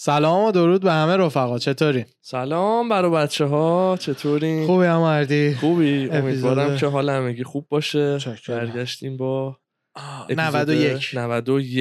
سلام و درود به همه رفقا، چطوری؟ سلام برای بچه ها، چطوری؟ خوبی امردی؟ خوبی، امیدوارم که حال همگی خوب باشه. برگشتیم با 91.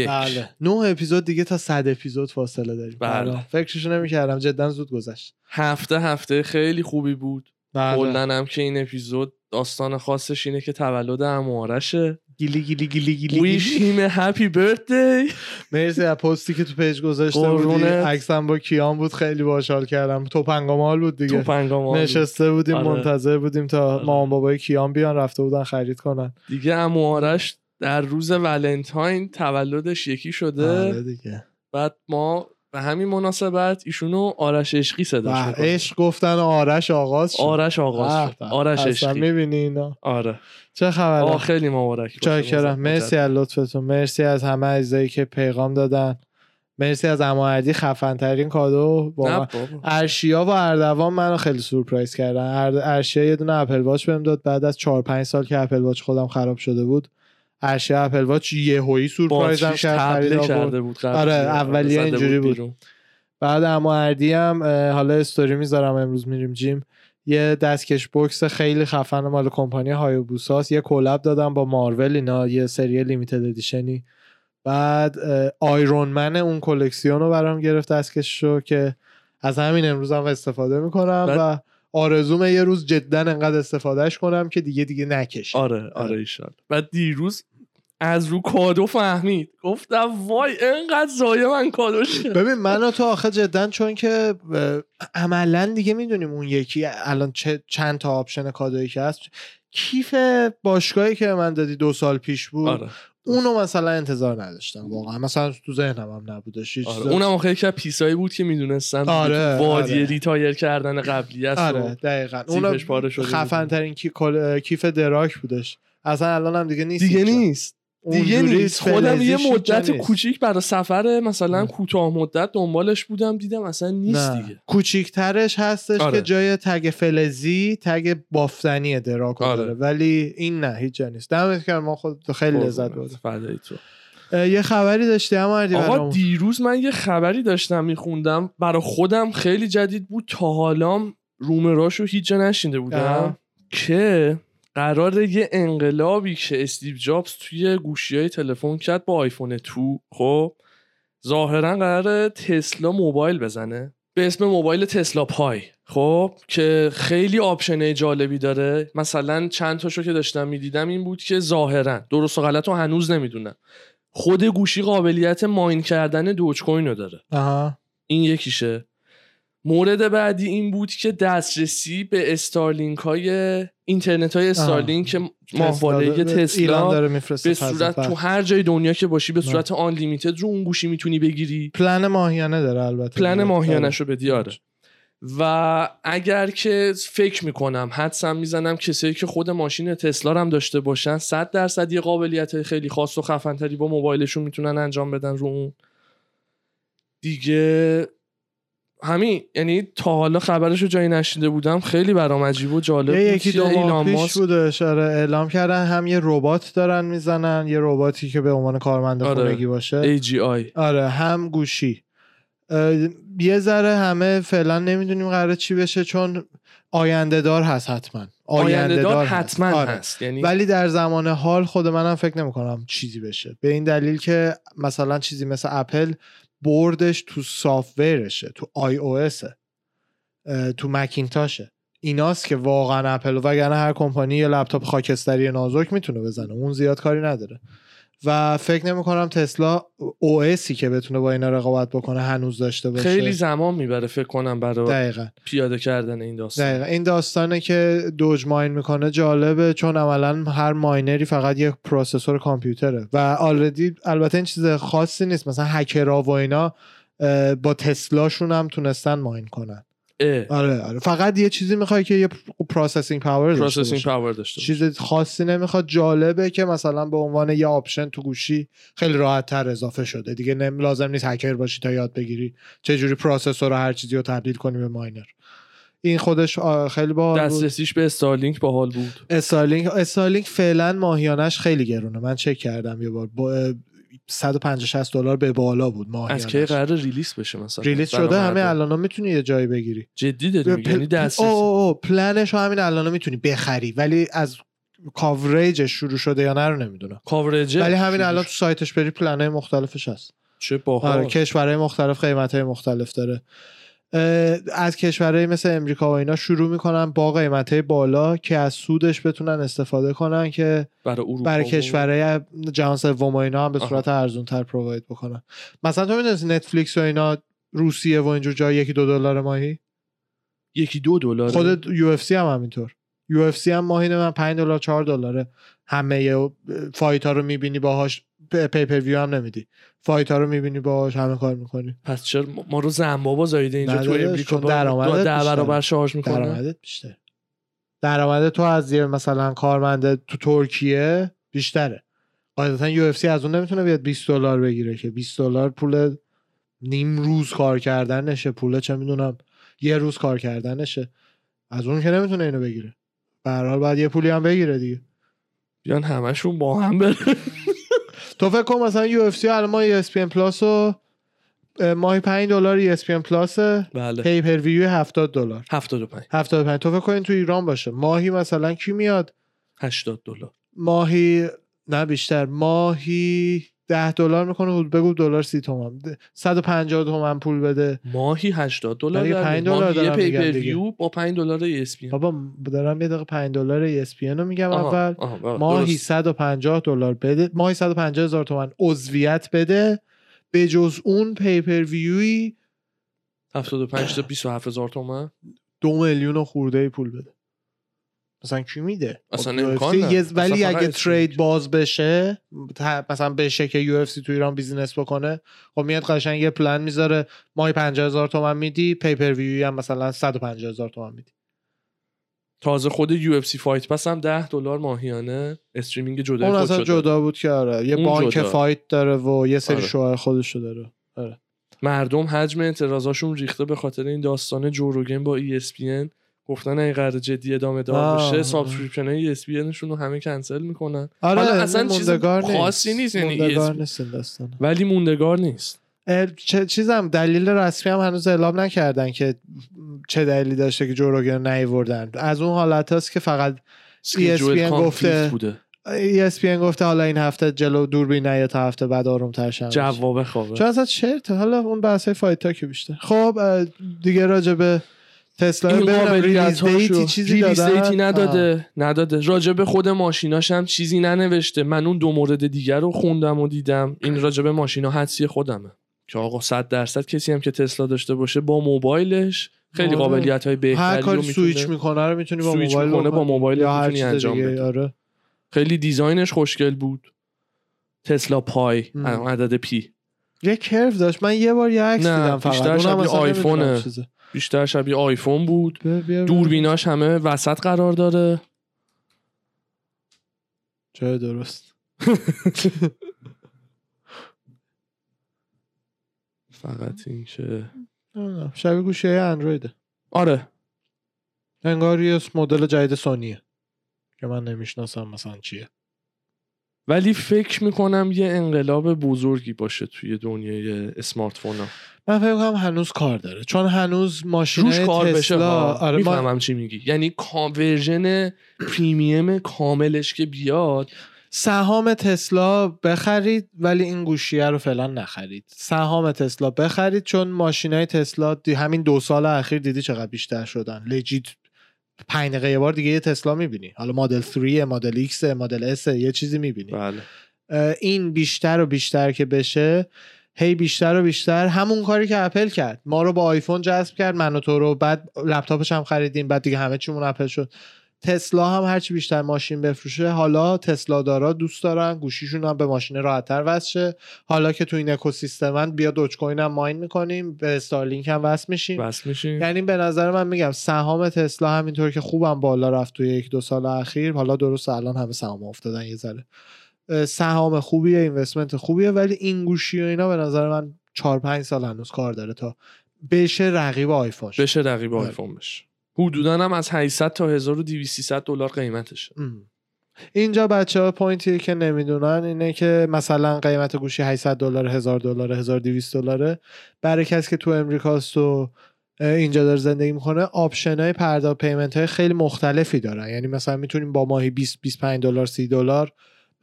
بله 9 اپیزود دیگه تا 100 اپیزود فاصله داریم. بله فکرشو نمی‌کردم، جدا زود گذشت. هفته خیلی خوبی بود. کلاً هم که این اپیزود داستان خاصش اینه که تولد عمو آرشه. گیلی گیلی گیلی گیلی ویش هیم هپی برثدی. مرسی از پستی که تو پیج گذاشته بودی، عکسم با کیان بود، خیلی باحال کردم. توپنگامال بود دیگه، نشسته بودیم منتظر بودیم تا مامان بابای کیان بیان، رفته بودن خرید کنن دیگه. عمو آرش در روز ولنتاین تولدش یکی شده دیگه. بعد ما به همین مناسبت ایشونو آرش عشقی صداش کردیم. عشق گفتن و آرش آغاز شد. آرش عشقی. اصلا می‌بینی اینا؟ آره. چه خبره؟ خیلی مبارک. چاکرم. مرسی از لطفتون. مرسی از همه عزیزایی که پیغام دادن. مرسی از اماردی، خفن ترین کادو با ارشیا و اردوان منو خیلی سورپرایز کردن. ارشیا یه دونه اپل واچ بهم داد بعد از 4-5 سال که اپل واچ خودم خراب شده بود. ارشیا اپل واچ یهویی سورپرایزم کرده بود. آره اولیه اینجوری بود. بعد اما اردی هم حالا استوری میذارم، امروز میریم جیم، یه دستکش بوکس خیلی خفن مال کمپانی هایوبوس هست، یه کلاب دادم با مارویل اینا، یه سری لیمیتد ادیشنی. بعد آیرون من اون کلکسیون رو برام گرفت دستکششو که از همین امروز هم استفاده میکنم و آرزومه یه روز جدا انقدر استفادهش کنم که دیگه نکشم. آره ایشان. و دیروز از رو کادو فهمید، گفتم وای انقدر زایه من کادو شد. ببین منو تو آخه جدا، چون که عملا دیگه میدونیم اون یکی الان چند تا آپشن کادویی که هست. کیف باشگاهی که من دادی 2 سال پیش بود. آره. اونو مثلا انتظار نداشتم واقعا، مثلا تو ذهنم هم نبودش. اونم آخه یک پیسایی بود که میدونستم. وادی ریتایر کردن قبلی است. دقیقاً اون خفن ترین کیف دراک بودش. اصلا الان هم دیگه نیست. دیگه نیست. خودم یه مدت کوچیک برای سفر مثلا کوتاه مدت دنبالش بودم، دیدم اصلا نیست. دیگه کوچیک‌ترش هستش که جای تگ فلزی تگ بافتنی دراک داره، ولی این نه هیچ جا نیست. دمت گرم، ما خود خیلی لذت بردم. فدای تو. یه خبری داشتی امردی برام؟ دیروز من یه خبری داشتم میخوندم، برای خودم خیلی جدید بود، تا حالا رومراشو هیچ جا نشینده بودم، که قراره یه انقلابی که استیو جابز توی گوشی‌های تلفن کرد با آیفون 2، خب ظاهرا قراره تسلا موبایل بزنه به اسم موبایل تسلا پای، خب که خیلی آپشن جالبی داره. مثلا چند تاشو که داشتم میدیدم این بود که ظاهرا، درست و غلطو هنوز نمیدونم، خود گوشی قابلیت ماین کردن دوچکوین رو داره. این یکیشه. مورد بعدی این بود که دسترسی به اینترنت های استارلینک که ماهواره تسلا به صورت تو هر جای دنیا که باشی به صورت آن لیمیتد رو اون گوشی میتونی بگیری. پلن ماهیانه داره، البته پلن ماهیانه‌شو بدی. آره. و اگر که فکر میکنم، حدسم میزنم کسایی که خود ماشین تسلا هم داشته باشن 100% یه قابلیت خیلی خاص و خفن‌تری با موبایلشون میتونن انجام بدن رو اون دیگه. همین، یعنی تا حالا خبرشو جایی نشیده بودم، خیلی برام عجیب و جالب بود. یکی دو ماه پیش بوده اشاره اعلام کردن هم یه ربات دارن میزنن، یه رباتی که به عنوان کارمند خانگی باشه، AGI. آره هم گوشی. یه ذره همه فعلا نمیدونیم قراره چی بشه، چون آینده دار حتما هست. یعنی ولی در زمان حال خود منم فکر نمی‌کنم چیزی بشه، به این دلیل که مثلا چیزی مثل اپل بردش تو سافت‌ورشه، تو iOSه، تو مکینتاشه، ایناست که واقعا اپل، وگرنه هر کمپانی یه لپتاپ خاکستری نازک میتونه بزنه، اون زیاد کاری نداره. و فکر نمی‌کنم تسلا OSی که بتونه با اینا رقابت بکنه هنوز داشته باشه. خیلی زمان میبره فکر کنم برای پیاده کردن این داستان. دقیقاً این داستانه که دوج ماین میکنه جالبه، چون عملاً هر ماینری فقط یک پروسسور کامپیوتره و آلردی، البته این چیز خاصی نیست، مثلا هکرها و اینا با تسلاشون هم تونستن ماین کنن. آره فقط یه چیزی میخوای که یه پروسسینگ پاور داشته، چیز خاصی نمیخواد. جالبه که مثلا به عنوان یه آپشن تو گوشی خیلی راحت تر اضافه شده دیگه، لازم نیست هکر باشی تا یاد بگیری چجوری پروسسور هر چیزی رو تبدیل کنی به ماینر. این خودش خیلی باحال بود. دسترسیش به استارلینک باحال بود. استارلینک فعلا ماهیانش خیلی گرونه، من چک کردم یه بار، $150-160 به بالا بود ماهیانه. از کی قرار ریلیس بشه مثلا؟ ریلیس شده، همه الان هم میتونی یه جایی بگیری. جدی داری یعنی دست پلنش همین الان میتونی بخری، ولی از کاوریجش شروع شده یا نه رو نمیدونم. کاوریج ولی همین الان تو سایتش بری پلن‌های مختلفش هست. چه باحال. کشورهای مختلف قیمت‌های مختلف داره. از کشورهای مثل امریکا و اینا شروع میکنن با قیمت‌های بالا که از سودش بتونن استفاده کنن، که برای کشورهای جهان سوم و اینا هم به صورت ارزان‌تر پروواید بکنن. مثلا تو می‌دونی نتفلیکس و اینا روسیه و اینجور جای $1-2 ماهی، $1-2. خود یو اف سی هم همینطور. یو اف سی هم ماهینه من $5-4. همه فایت ها رو میبینی باهاش، پیپر ویو هم نمیدی، فایت ها رو میبینی باهاش، همه کار میکنی. پس چرا ما رو زنبابا زایده اینجا تو امریکا درآمدت 10 برابر شارژ میکنه؟ درآمدت بیشتره. درآمد تو از یه مثلا کارمند تو ترکیه بیشتره. قاعدتا یو اف سی از اون نمیتونه بیاد $20 بگیره که $20 پول نیم روز کار کردن نشه، پول چه میدونم یه روز کار کردن نشه. از اون که نمیتونه اینو بگیره. به هر حال بعد یه پولی هم بگیره دیگه. بیان همشون با هم بره. تو فکر کن مثلا یو اف سی الان ما اسپی ان پلاس و ماهی $5 اسپی ان پلاس، پی پر ویو $70، $75. تو فکر کن تو ایران باشه ماهی مثلا کی میاد $80 ماهی، نه بیشتر، ماهی $10 میکنه، بگو $30 $150 پول بده ماهی $80 دیگه. $5 یه پیپر ویو با $5 ESPN. بابا دارم یه دقیقه $5 ESPN رو میگم. اول ماهی $150 بده، ماهی $150,000 عضویت بده، به جز اون پیپر ویوی $75 تا $27,000 $2 میلیون خورده پول بده. مثلا کی میده؟ اصلا امکان نه. ولی اگه ترید باز بشه، مثلا بشه که یو اف سی تو ایران بیزینس بکنه، خب میاد قشنگ یه پلن میذاره، ماهی $50,000 میدی، پیپر ویوی هم مثلا $150,000 میدی. تازه خود یو اف سی فایت پس هم $10 ماهیانه استریمینگ جدا بود. اون اصلا جدا بود که آره، یه بانک جدا. فایت داره و یه سری شوهای خودشو داره. آره. مردم حجم اعتراضاشون ریخته به خاطر این داستان جوروگن با ESPN. گفتن این قرار جدی ادامه دار بشه، سابسکریپشن های ESPN نشون رو همه کنسل میکنن. آره اصلا چیز خاصی نیست، یعنی ولی موندگار نیست. چیزم دلیل رسمی هم هنوز اعلام نکردن که چه دلیلی داشته که جوروگن نیوردن. از اون حالت هاست که فقط ESPN گفته بوده. ESPN گفته حالا این هفته جلو دوربین نیا تا هفته بعد آروم تر شن. جواب خوابه. چون اصلا شرط حالا اون بحث های فایت ها که بیشتر. خب دیگه راجبه تسلا به ریلیز دیتی چیزی نداده. راجب خود ماشیناش هم چیزی ننوشته. من اون دو مورد دیگر رو خوندم و دیدم. این راجب ماشینا حدسی خودمه که آقا 100% کسی هم که تسلا داشته باشه با موبایلش خیلی قابلیت‌های بهتری رو میتونه، سوئیچ میکنه رو میتونی با موبایل میتونی انجام بدی. آره. خیلی دیزاینش خوشگل بود. تسلا پای عدد پی یه کرو داشت. من یه بار یه عکس دیدم فقط، اونم آیفونه، بیشتر شبیه آیفون بود. دوربیناش همه وسط قرار داره. چه درست. فقط این که شبیه گوشی اندرویده. آره انگار یه مدل جدید سونیه که من نمیشناسم مثلا چیه، ولی فکر میکنم یه انقلاب بزرگی باشه توی دنیای اسمارت فونا. من فکر میکنم هنوز کار داره، چون هنوز ماشین تسلا آره میفهمم چی میگی، یعنی ورژن پریمیوم کاملش که بیاد سهام تسلا بخرید، ولی این گوشیه رو فعلا نخرید. سهام تسلا بخرید، چون ماشینای تسلا همین 2 سال اخیر دیدی چقدر بیشتر شدن. لجیت 5 دقیقه یه بار دیگه یه تسلا میبینی، حالا مدل 3 مدل X مدل S یه چیزی میبینی. بله. این بیشتر و بیشتر که بشه، هی بیشتر و بیشتر همون کاری که اپل کرد، ما رو با آیفون جذب کرد، من و تو رو، بعد لپتاپش هم خریدیم، بعد دیگه همه چیمون اپل شد. تسلا هم هرچی بیشتر ماشین بفروشه، حالا تسلا دارا دوست دارن گوشیشون هم به ماشین راحت‌تر وصل شه. حالا که تو این اکوسیستمن بیا دوچکوین هم ماین میکنیم، به استارلینک هم وصل میشیم. یعنی به نظر من میگم سهام تسلا همینطور که خوبم بالا رفت توی 1-2 سال اخیر، حالا درست الان همه سهام افتادن یه ذره، سهام خوبیه، اینوستمنت خوبیه، ولی این گوشی و اینا به نظر من 4-5 سال هنوز کار داره تا بشه رقیب آیفون بشه. حدوداً هم از $800 تا $1200 قیمتشه. اینجا بچه‌ها پوینتی که نمیدونن اینه که مثلا قیمت گوشی $800 $1000 $1200 برای کسی که تو امریکاست و اینجا داره زندگی میکنه آپشن‌های پرداخت پیمنت‌های خیلی مختلفی دارن. یعنی مثلا میتونیم با ماهی $20-25 $30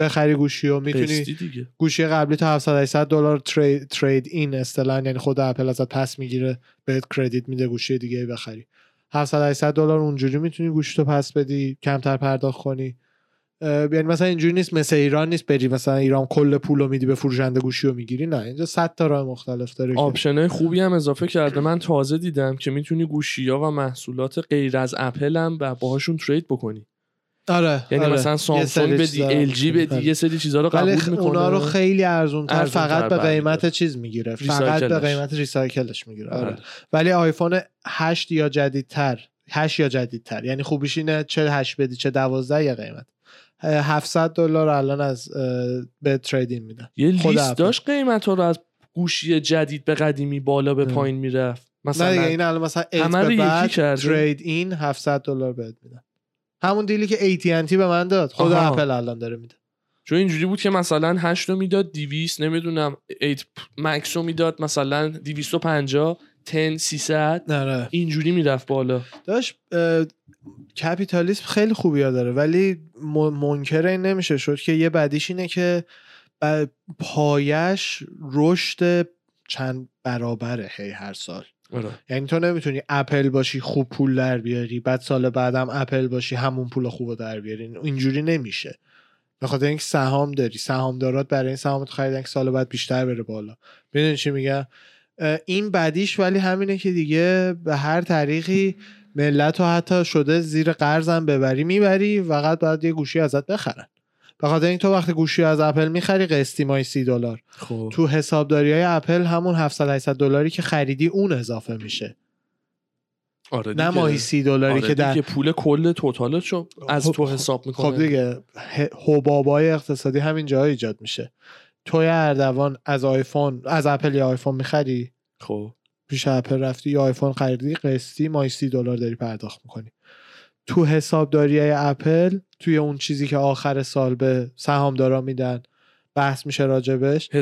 بخری گوشی و میتونی گوشی قبلی تا $700-800 ترید این اصطلاحاً، یعنی خود اپل ازت پس میگیره بهت کردیت میده گوشی دیگه بخری. $700-800 اونجوری میتونی گوشی تو پس بدی، کمتر پرداخت کنی. یعنی مثلا اینجوری نیست مثل ایران نیست بری مثلا ایران کل پولو میدی به فروشنده گوشی رو میگیری، نه اینجا 100 تا راه مختلف داره. آپشن‌های خوبی هم اضافه کرده، من تازه دیدم که میتونی گوشی‌ها و محصولات غیر از اپل هم باهاشون ترید بکنی. آره یعنی آره. مثلا سامسونگ بدی، ال جی بدی، یه سری چیزا رو قبول می‌کنه. اونا رو خیلی ارزان‌تر فقط به قیمت چیز میگیره، فقط به قیمت ریسایکلش میگیره. آره. ولی آیفون 8 یا جدیدتر، 8 یا جدیدتر یعنی خوبیش اینه چه 8 بدی چه 12 یه قیمت $700 الان از به تریدین میدن. یه لیست داشت قیمت رو از گوشی جدید به قدیمی بالا به پایین میرفت. مثلا این الان مثلا 8 به بعد ترید این $700 بهت میدن. همون دیلی که AT&T به من داد خود اپل الان داره میده. چون اینجوری بود که مثلا 8 رو میداد 200 نمیدونم 8 مکس رو میداد مثلا 250 10 300 اینجوری میرفت بالا. داش کپیتالیسم خیلی خوبیا داره ولی منکر این نمیشه شد که یه بدیش اینه که پایش رشد چند برابره هی هر سال. یعنی تو نمیتونی اپل باشی خوب پول در بیاری بعد سال بعدم اپل باشی همون پول خوبو در بیاری، اینجوری نمیشه. بخاطر اینکه سهام داری، سهامدارات برای این سهامت خریدن که سال بعد بیشتر بره بالا. میدونی چی میگم؟ این بدیش ولی همینه که دیگه به هر طریقی ملت رو حتی شده زیر قرضم ببری میبری فقط بعد یه گوشی ازت بخرن. بخاطر این تو وقتی گوشی از اپل میخری قسطی ماهی $30 خوب. تو حسابداری‌های اپل همون $700-800 که خریدی اون اضافه میشه. آره نه ماهی $30 که در پول کل توتالت شو از تو حساب میکنه. خب دیگه حبابای اقتصادی همین جاها ایجاد میشه. تو اردوان از آیفون از اپل یا آیفون میخری خب پیش اپل رفتی یا آیفون خریدی قسطی ماهی $30 داری پرداخت میکنی. تو حسابداری‌های اپل توی اون چیزی که آخر سال به سهامدارا میدن بحث میشه راجبش $1200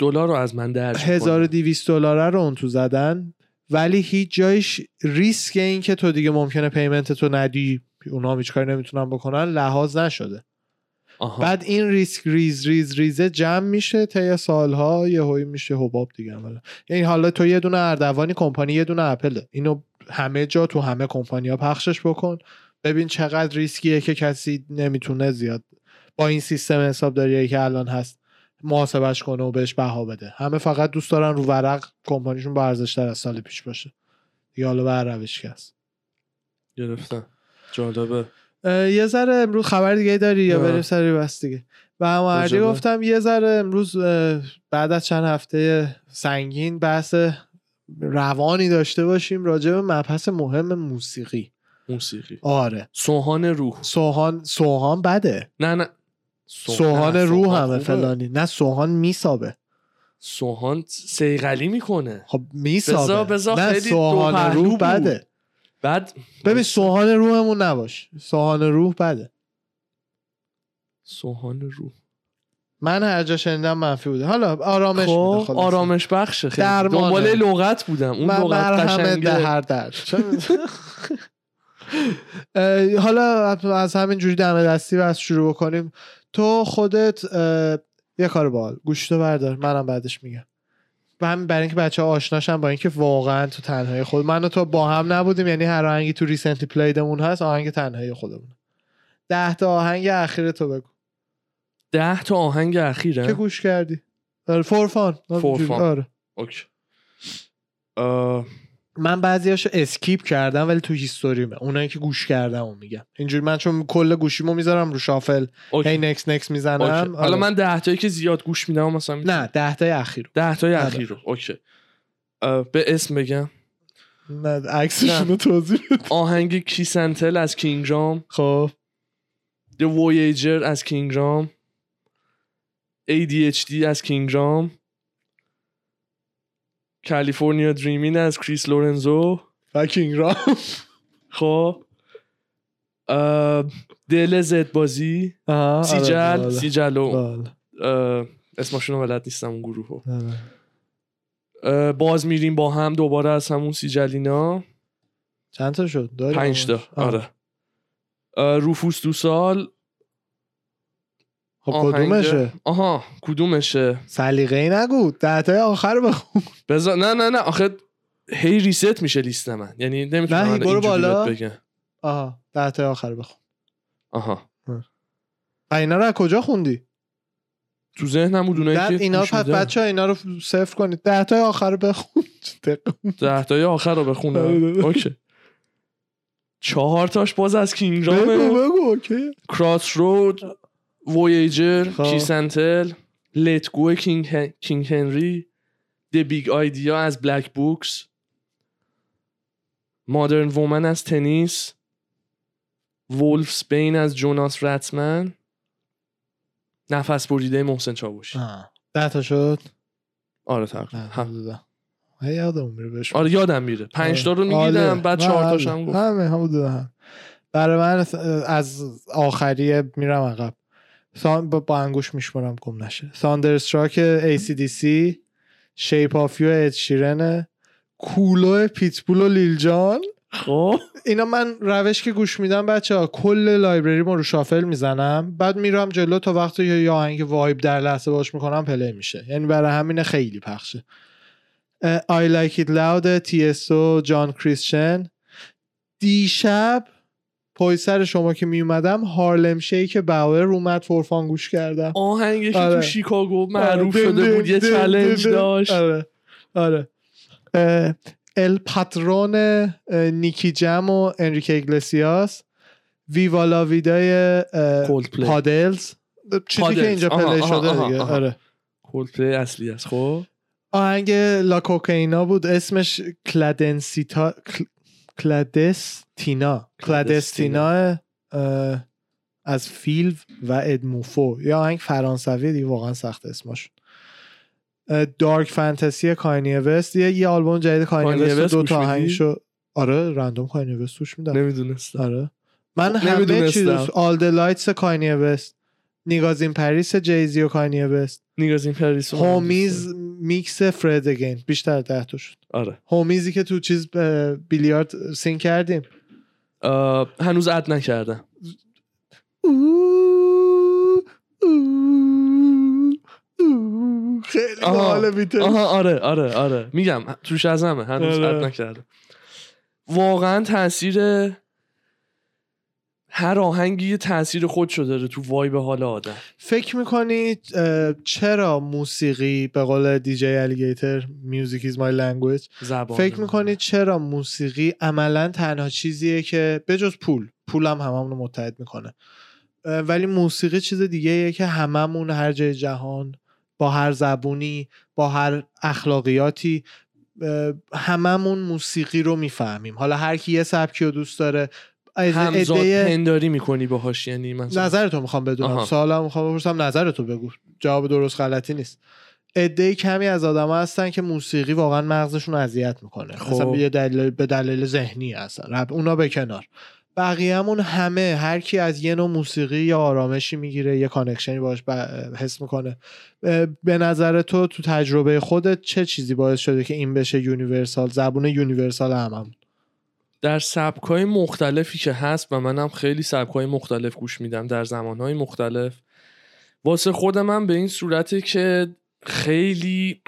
رو از من درج کنه. $1200 رو اون تو زدن ولی هیچ جایش ریسک این که تو دیگه ممکنه پیمنت تو ندی اونا هیچ کاری نمیتونن بکنن لحاظ نشده. آها. بعد این ریسک ریزه جمع میشه طی سالها یه هایی میشه حباب دیگه عملا. یعنی حالا تو یه دونه اردوانی کمپانی یه دونه اپله، اینو همه جا تو همه کمپانی‌ها پخشش بکن ببین چقدر ریسکیه که کسی نمیتونه زیاد با این سیستم حسابداریایی که الان هست محاسبش کنه و بهش بها بده. همه فقط دوست دارن رو ورق کمپانیشون با ارزش‌تر از سال پیش باشه دیگه. حالا به هر روش کس گرفتن. جالبه. یه ذره امروز خبر دیگه داری یا بریم سری بس دیگه؟ و هماردی گفتم یه ذره امروز بعد از چند هفته سنگین بحث روانی داشته باشیم راجع به مبحث مهم موسیقی. آره سوهان بده. نه سوهان روح همه فلانی نه سوهان میسابه، سوهان سیغلی میکنه. خب میسابه نه سوهان روح بده. بعد ببین سوهان روحمون نباش، سوهان روح بده. سوهان روح من هر جا شنیدم منفی بوده. حالا آرامش میده خلاص. آرامش بخشه خیلی. دنبال لغت بودم اون لغت قشنگه هر در. حالا از همین جوری دم دستی بس شروع بکنیم. تو خودت یه کار باحال گوشتو بردار منم بعدش میگم. من برای اینکه بچه‌ها آشناشن با اینکه واقعا تو تنهایی خود من و تو با هم نبودیم، یعنی هر آهنگی تو ریسنتلی پلیدمون هست آهنگ تنهایی خودمون. 10 تا آهنگ اخیر تو بگو. 10 تا آهنگ اخیره که گوش کردی؟ فور فان. آره. اوکی. من بعضیاشو اسکیپ کردم ولی تو هیستوریمه. اونایی که گوش کردمو میگم. اینجوری من چون کل گوشیمو میذارم رو شافل، هی نکس میزنم. حالا من 10 تایی که زیاد گوش میدم مثلا نه 10 تای اخیر. 10 تای اخیر رو. اوکی. به اسم بگم. نه عکسشونو توضیح بده. آهنگ کیسنتل از کینگرام. خب. The Voyager از کینگرام، ADHD از کینگرام، کالیفرنیا دریمین از کریس لورنزو و کینگرام. خب دل زد بازی، سیجل، سیجلو اسمشونو بلد نیستم اون گروهو. باز میریم با هم دوباره از همون سیجلینا. چند تا شد؟ 5 تا. آره. رفوس دو سال. خب کدومشه؟ آها کدومشه؟ سلیقه‌ای نگو، 10 تا آخر بخون. بذار نه آخه هی ریست میشه لیست من. یعنی نمیتونم اینجوری بگم. آها 10 تا آخر بخون. آها. اینا رو کجا خوندی؟ تو ذهنم بود که اینا بچه‌ها اینا رو صفر کنید. 10 تا آخر بخون. 10 تا آخر رو بخونم. اوکی. 4 تاش باز از کینگرام. بگو اوکی. کراس رود، وویجر، کیسنتل، لت گو کینگ هنری، دی بیگ آیدیا از بلک بوکس، مادرن وومن از تنیس، وولف اسپین از جوناس راتزمان، نفس بریده محسن چاوشی. 10 تا شد؟ آره تقریبا. یادم میره بهش. آره یادم میره. 5 تا رو میگیدم بعد 4 تاشم گفت. همه برای من از آخریه میرم عقب. با انگوش میشمارم گم نشه. ساندرستراک ACDC، شیپ آف یو اد شیرن، کولو پیتبول و لیل جان. خب اینا من روش که گوش میدم بچه‌ها کل لایبرری ما رو شافل میزنم بعد میرم جلو تا وقتی یه آهنگ وایب در لحظه باش میکنم پلی میشه. یعنی برای همین خیلی پخشه. I like it loud TSO جان کریستین. دیشب پای سر شما که می اومدم هارلم شیک باور اومد فورفان گوش کردم. آهنگش آره. تو شیکاگو معروف شده بود یه چالش داشت. آره. ال پاترون نیکی جم و انریکه ایگلسیاس، ویوا لا ویدای پادلز، چیزی که اینجا پلی شده دیگه. آره کولپلی اصلی است. خب آهنگ لا کوکینا بود اسمش کلادنسیتا کلادستینا از فیلو و ادموفو یا آهنگ فرانسویه دیگه واقعا سخت اسمش. دارک فانتزی کاینیه وست، یه آلبوم جدید کاینیه وست 2 تا آهنگشو آره رندوم کاینیه وست توش میدم. نمیدونستم. آره من همه چیز آل د لایتس کاینیه وست، نگازین پاریس جیزی و کاینیه وست، نگازین پاریس هومیز میکس فرد اگین بیشتر 10 تا شد. آره هومیزی که تو چیز بیلیارد سین کردیم هنوز عد نکردم. خیلی باحال بیتر. آره میگم توش ازمه هنوز عد نکردم. واقعا تاثیر هر آهنگی تاثیر خودشو داره تو وایب حال آدم. فکر میکنی چرا موسیقی به قول دی جی الیگیتر میوزیک ایز مای لنگویج، فکر میکنی چرا موسیقی عملا تنها چیزیه که بجز پول هممون رو متحد میکنه، ولی موسیقی چیز دیگه‌ایه که هممون هر جای جهان با هر زبونی با هر اخلاقیاتی هممون موسیقی رو میفهمیم. حالا هر کی یه سبکی رو دوست داره همزاد پنداری میکنی باهاش. یعنی مثلا نظرتو میخوام بدونم، سوالم میخوام بپرسم، نظرتو بگو، جواب درست غلطی نیست. عده کمی از آدما هستن که موسیقی واقعا مغزشون اذیت میکنه مثلا به دلیل ذهنی اصلا، اونا به کنار، بقیه‌مون همه هر کی از یه نوع موسیقی یا آرامشی میگیره یه کانکشنی باهاش حس میکنه. به نظر تو تجربه خودت چه چیزی باعث شده که این بشه یونیورسال، زبون یونیورسال هممون؟ در سبک‌های مختلفی که هست و منم خیلی سبک‌های مختلف گوش میدم در زمان‌های مختلف، واسه خودم هم به این صورته که خیلی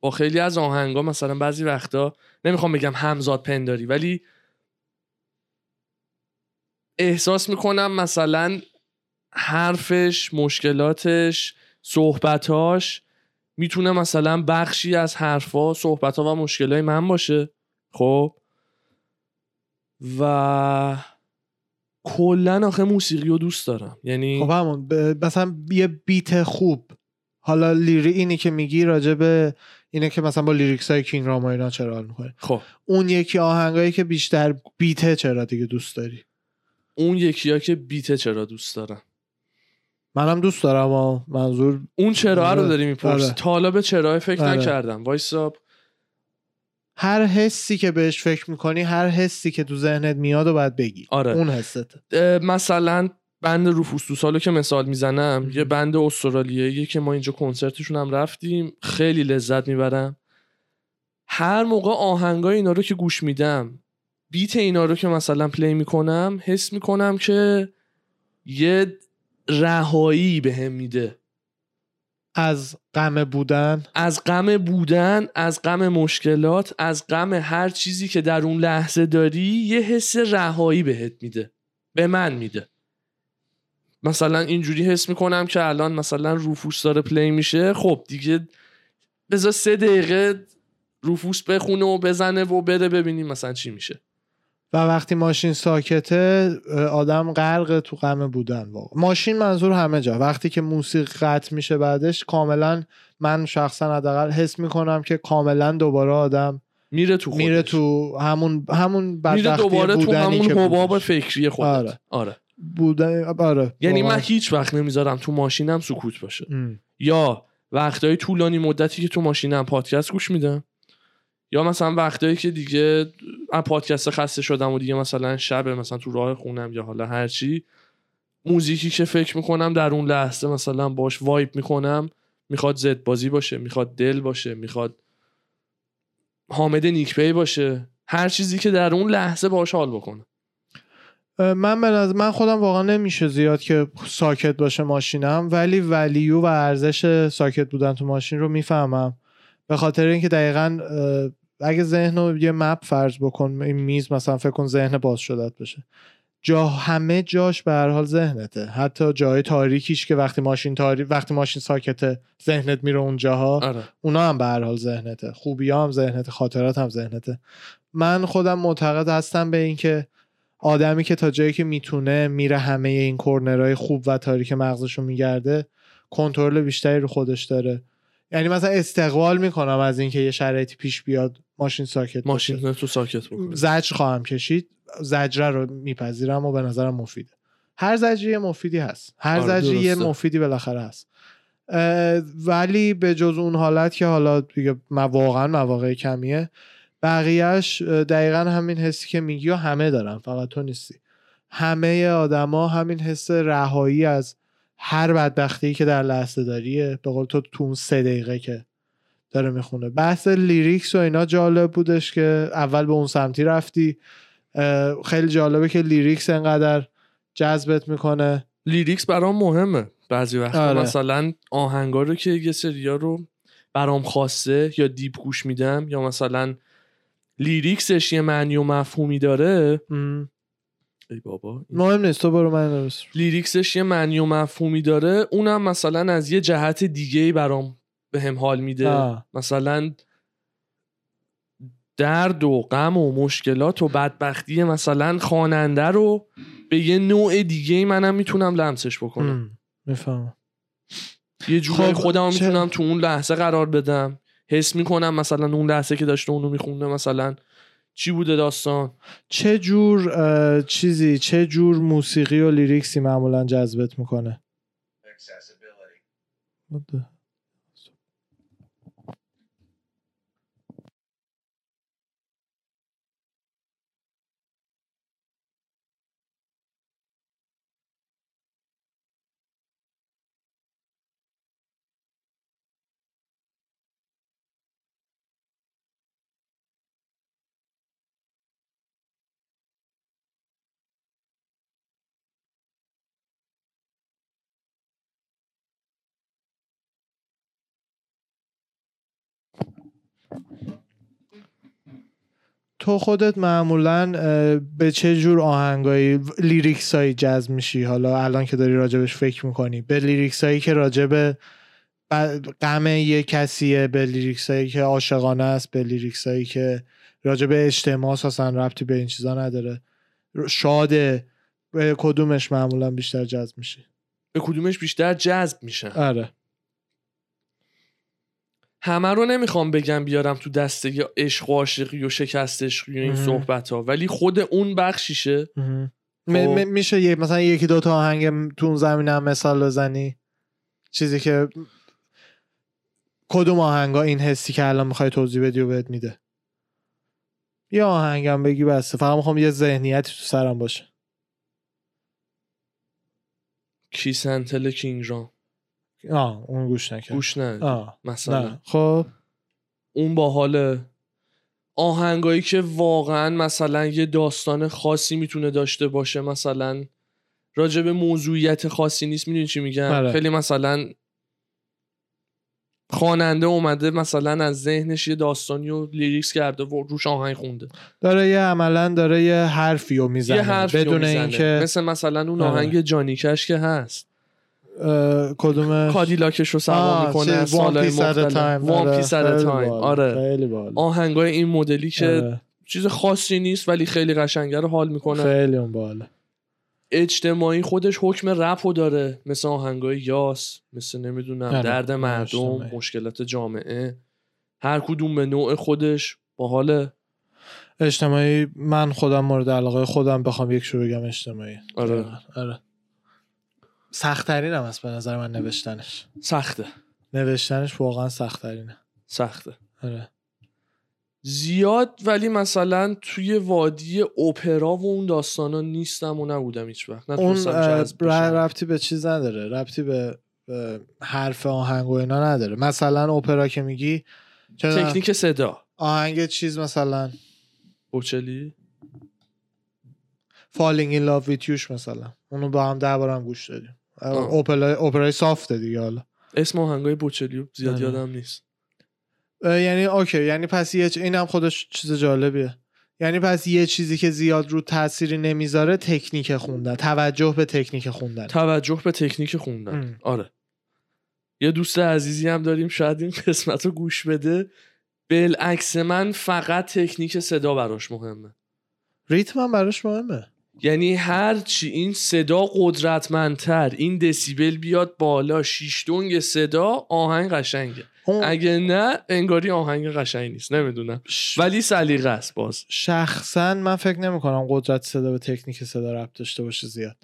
با خیلی از آهنگا مثلا بعضی وقتا نمیخوام بگم همزاد پنداری ولی احساس میکنم مثلا حرفش، مشکلاتش، صحبتاش میتونه مثلا بخشی از حرفا، صحبت‌ها و مشکلای من باشه. خب و کلن آخه موسیقی رو دوست دارم. یعنی خب همون مثلا یه بیت خوب، حالا لیری اینی که میگی راجبه اینه که مثلا با لیریکس های کینگرام و اینا چرا حال میکنه. خب اون یکی آهنگایی که بیشتر بیته چرا دیگه دوست داری؟ اون یکی ها که بیته چرا دوست دارم؟ منم دوست دارم اما منظور اون چرا رو داری میپرسی. تا حالا به چرا فکر نکردم. وایساب هر حسی که بهش فکر میکنی، هر حسی که تو ذهنت میاد و باید بگی. آره. اون حست. مثلا بند رفوسوسالو که مثال میزنم، یه بند استرالیایی که ما اینجا کنسرتشون هم رفتیم، خیلی لذت میبرم. هر موقع آهنگای اینا رو که گوش میدم، بیت اینا رو که مثلا پلی میکنم، حس میکنم که یه رهایی بهم میده از غم بودن، از غم مشکلات، از غم هر چیزی که در اون لحظه داری. یه حس رهایی بهت میده، به من میده. مثلا اینجوری حس میکنم که الان مثلا رفوس داره پلی میشه، خب دیگه بذار 3 دقیقه رفوس بخونه و بزنه و بره ببینیم مثلا چی میشه. و وقتی ماشین ساکته، آدم غرق تو غم بودن واقعا. ماشین منظور همه جا. وقتی که موسیقی قطع میشه بعدش، کاملا من شخصا حداقل حس میکنم که کاملا دوباره آدم میره تو خودش، میره تو همون بدبختی بودنی که همون حباب فکری خودت. آره. بودن. آره. یعنی من هیچ وقت نمیذارم تو ماشینم سکوت باشه. یا وقتای طولانی مدتی که تو ماشینم پادکست گوش میدم، یا مثلا وقتایی که دیگه از پادکست خسته شدم و دیگه مثلا شب مثلا تو راه خونم یا حالا هر چی، موزیکی که فکر میکنم در اون لحظه مثلا باش وایب میکنم، میخواد زد بازی باشه، میخواد دل باشه، میخواد حامد نیکپی باشه، هر چیزی که در اون لحظه باش حال بکنم. من خودم واقعا نمیشه زیاد که ساکت باشه ماشینم، ولی ولیو و ارزش ساکت بودن تو ماشین رو میفهمم، به خاطر اینکه دقیقاً اگه ذهن رو یه مپ فرض بکن، این میز مثلا فکر کن ذهن باز شدت بشه، جا همه جاش به هر حال ذهنته، حتی جای تاریکیش که وقتی ماشین ساکته ذهنت میره اونجاها. آره. اونا هم به هر حال ذهنته، خوبی‌ها هم ذهنته، خاطرات هم ذهنته. من خودم معتقد هستم به اینکه آدمی که تا جایی که میتونه میره همه این کورنرهای خوب و تاریک مغزشو میگرده، کنترل بیشتری رو خودش داره. یعنی مثلا استقبال میکنم از اینکه یه شرایطی پیش بیاد ماشین تو ساکت بکنه. زجر خواهم کشید، زجر رو میپذیرم و به نظرم مفیده. هر زجری یه مفیدی هست، هر زجری یه مفیدی بالاخره هست. ولی به جز اون حالت که حالا دیگه واقعا مواقع کمیه، بقیهش دقیقا همین حسی که میگی و همه دارن، فقط تو نیستی. همه آدما همین حس رهایی از هر بدبختی که در لحظه داریه. به قول تو اون 3 دقیقه که داره میخونه. بحث لیریکس و اینا جالب بودش که اول به اون سمتی رفتی. خیلی جالبه که لیریکس انقدر جذبت میکنه. لیریکس برام مهمه بعضی وقتا. آره. مثلا آهنگا رو که یه سریا رو برام خاصه یا دیپ گوش میدم، یا مثلا لیریکسش یه معنی و مفهومی داره. ای بابا مهم نیست، تو برو من درست. لیریکسش یه معنی و مفهومی داره، اونم مثلا از یه جهت دیگه‌ای برام بهم حال میده. مثلا درد و غم و مشکلات و بدبختی مثلا خواننده رو به یه نوع دیگه‌ای منم میتونم لمسش بکنم. میفهمم. یه جوری خودمو میتونم تو اون لحظه قرار بدم. حس میکنم مثلا اون لحظه که داشته اونو میخونده مثلا چی بوده داستان، چه جور موسیقی و لیریکسی معمولا جذبت میکنه. تو خودت معمولاً به چه جور آهنگایی لیریکسایی جذب میشی؟ حالا الان که داری راجبش فکر میکنی، به لیریکسایی که راجب غم یه کسیه، به لیریکسایی که عاشقانه است، به لیریکسایی که راجب اجتماع اصلا ربطی به این چیزا نداره، شاده، به کدومش معمولاً بیشتر جذب میشی؟ به کدومش بیشتر جذب میشن؟ آره. همه رو نمیخوام بگم بیارم تو دسته عشق و عاشقی و شکست عشقی و این صحبت ها، ولی خود اون بخشیشه. میشه مثلا یکی دوتا آهنگ تو اون زمینه هم مثال بزنی؟ چیزی که کدوم آهنگا این حسی که الان میخوای توضیح بدی و بهت میده؟ یه آهنگم بگی بسته، فقط میخوام یه ذهنیتی تو سرم باشه. کی سنتل کینگرام؟ آه اون گوش نکرد، گوش نکرد مثلا. خب اون با حال آهنگایی که واقعا مثلا یه داستان خاصی میتونه داشته باشه، مثلا راجع به موضوعیت خاصی نیست، میدونی چی میگم؟ بله. خیلی مثلا خواننده اومده مثلا از ذهنش یه داستانی و لیریکس کرده و روش آهنگ خونده، داره یه عملا داره یه حرفی رو میزنه بدون اینکه، مثلا اون آهنگ جانی کش که هست، کدومه کادیلاکش رو سوار میکنه سالای مختلف، وان پیس ات تایم. آره آهنگای این مدلی که چیز خاصی نیست ولی خیلی قشنگه رو حال میکنه، خیلی اون باله. اجتماعی خودش حکم رپو داره، مثل آهنگای یاس، مثل نمیدونم درد مردم، مشکلات جامعه، هر کدوم به نوع خودش با حال اجتماعی. من خودم مورد علاقه خودم بخوام یک شو بگم اجتماعی. آره سخت ترین هم هست به نظر من نوشتنش، سخته نوشتنش واقعا، سخت ترینه، سخته. آره زیاد، ولی مثلا توی وادی اپرا و اون داستانا نیستم و نبودم هیچ وقت، نتونستم جذب بشم. اون ربطی به چیز نداره، ربطی به حرف آهنگ و اینا نداره. مثلا اپرا که میگی تکنیک صدا، آهنگ چیز مثلا بوچلی Falling in Love with Youش مثلا، اونو با هم 10 بار هم گوش دادیم. اپرای سافته دیگه. حالا اسم آهنگای بوچلیو زیاد یادم نیست. یعنی اوکی، یعنی پس اینم خودش چیز جالبیه. یعنی پس یه چیزی که زیاد رو تأثیری نمیذاره تکنیک خوندن، توجه به تکنیک خوندن. آره یه دوست عزیزی هم داریم شاید این قسمت رو گوش بده، بالعکس من فقط تکنیک صدا براش مهمه، ریتم هم براش مهمه. یعنی هرچی این صدا قدرتمندتر، این دسیبل بیاد بالا، 6 دنگ صدا، آهنگ قشنگه. اگه نه انگاری آهنگ قشنگ نیست، نمیدونم، ولی سلیقه است. باز شخصا من فکر نمی‌کنم قدرت صدا به تکنیک صدا ربط داشته باشه زیاد.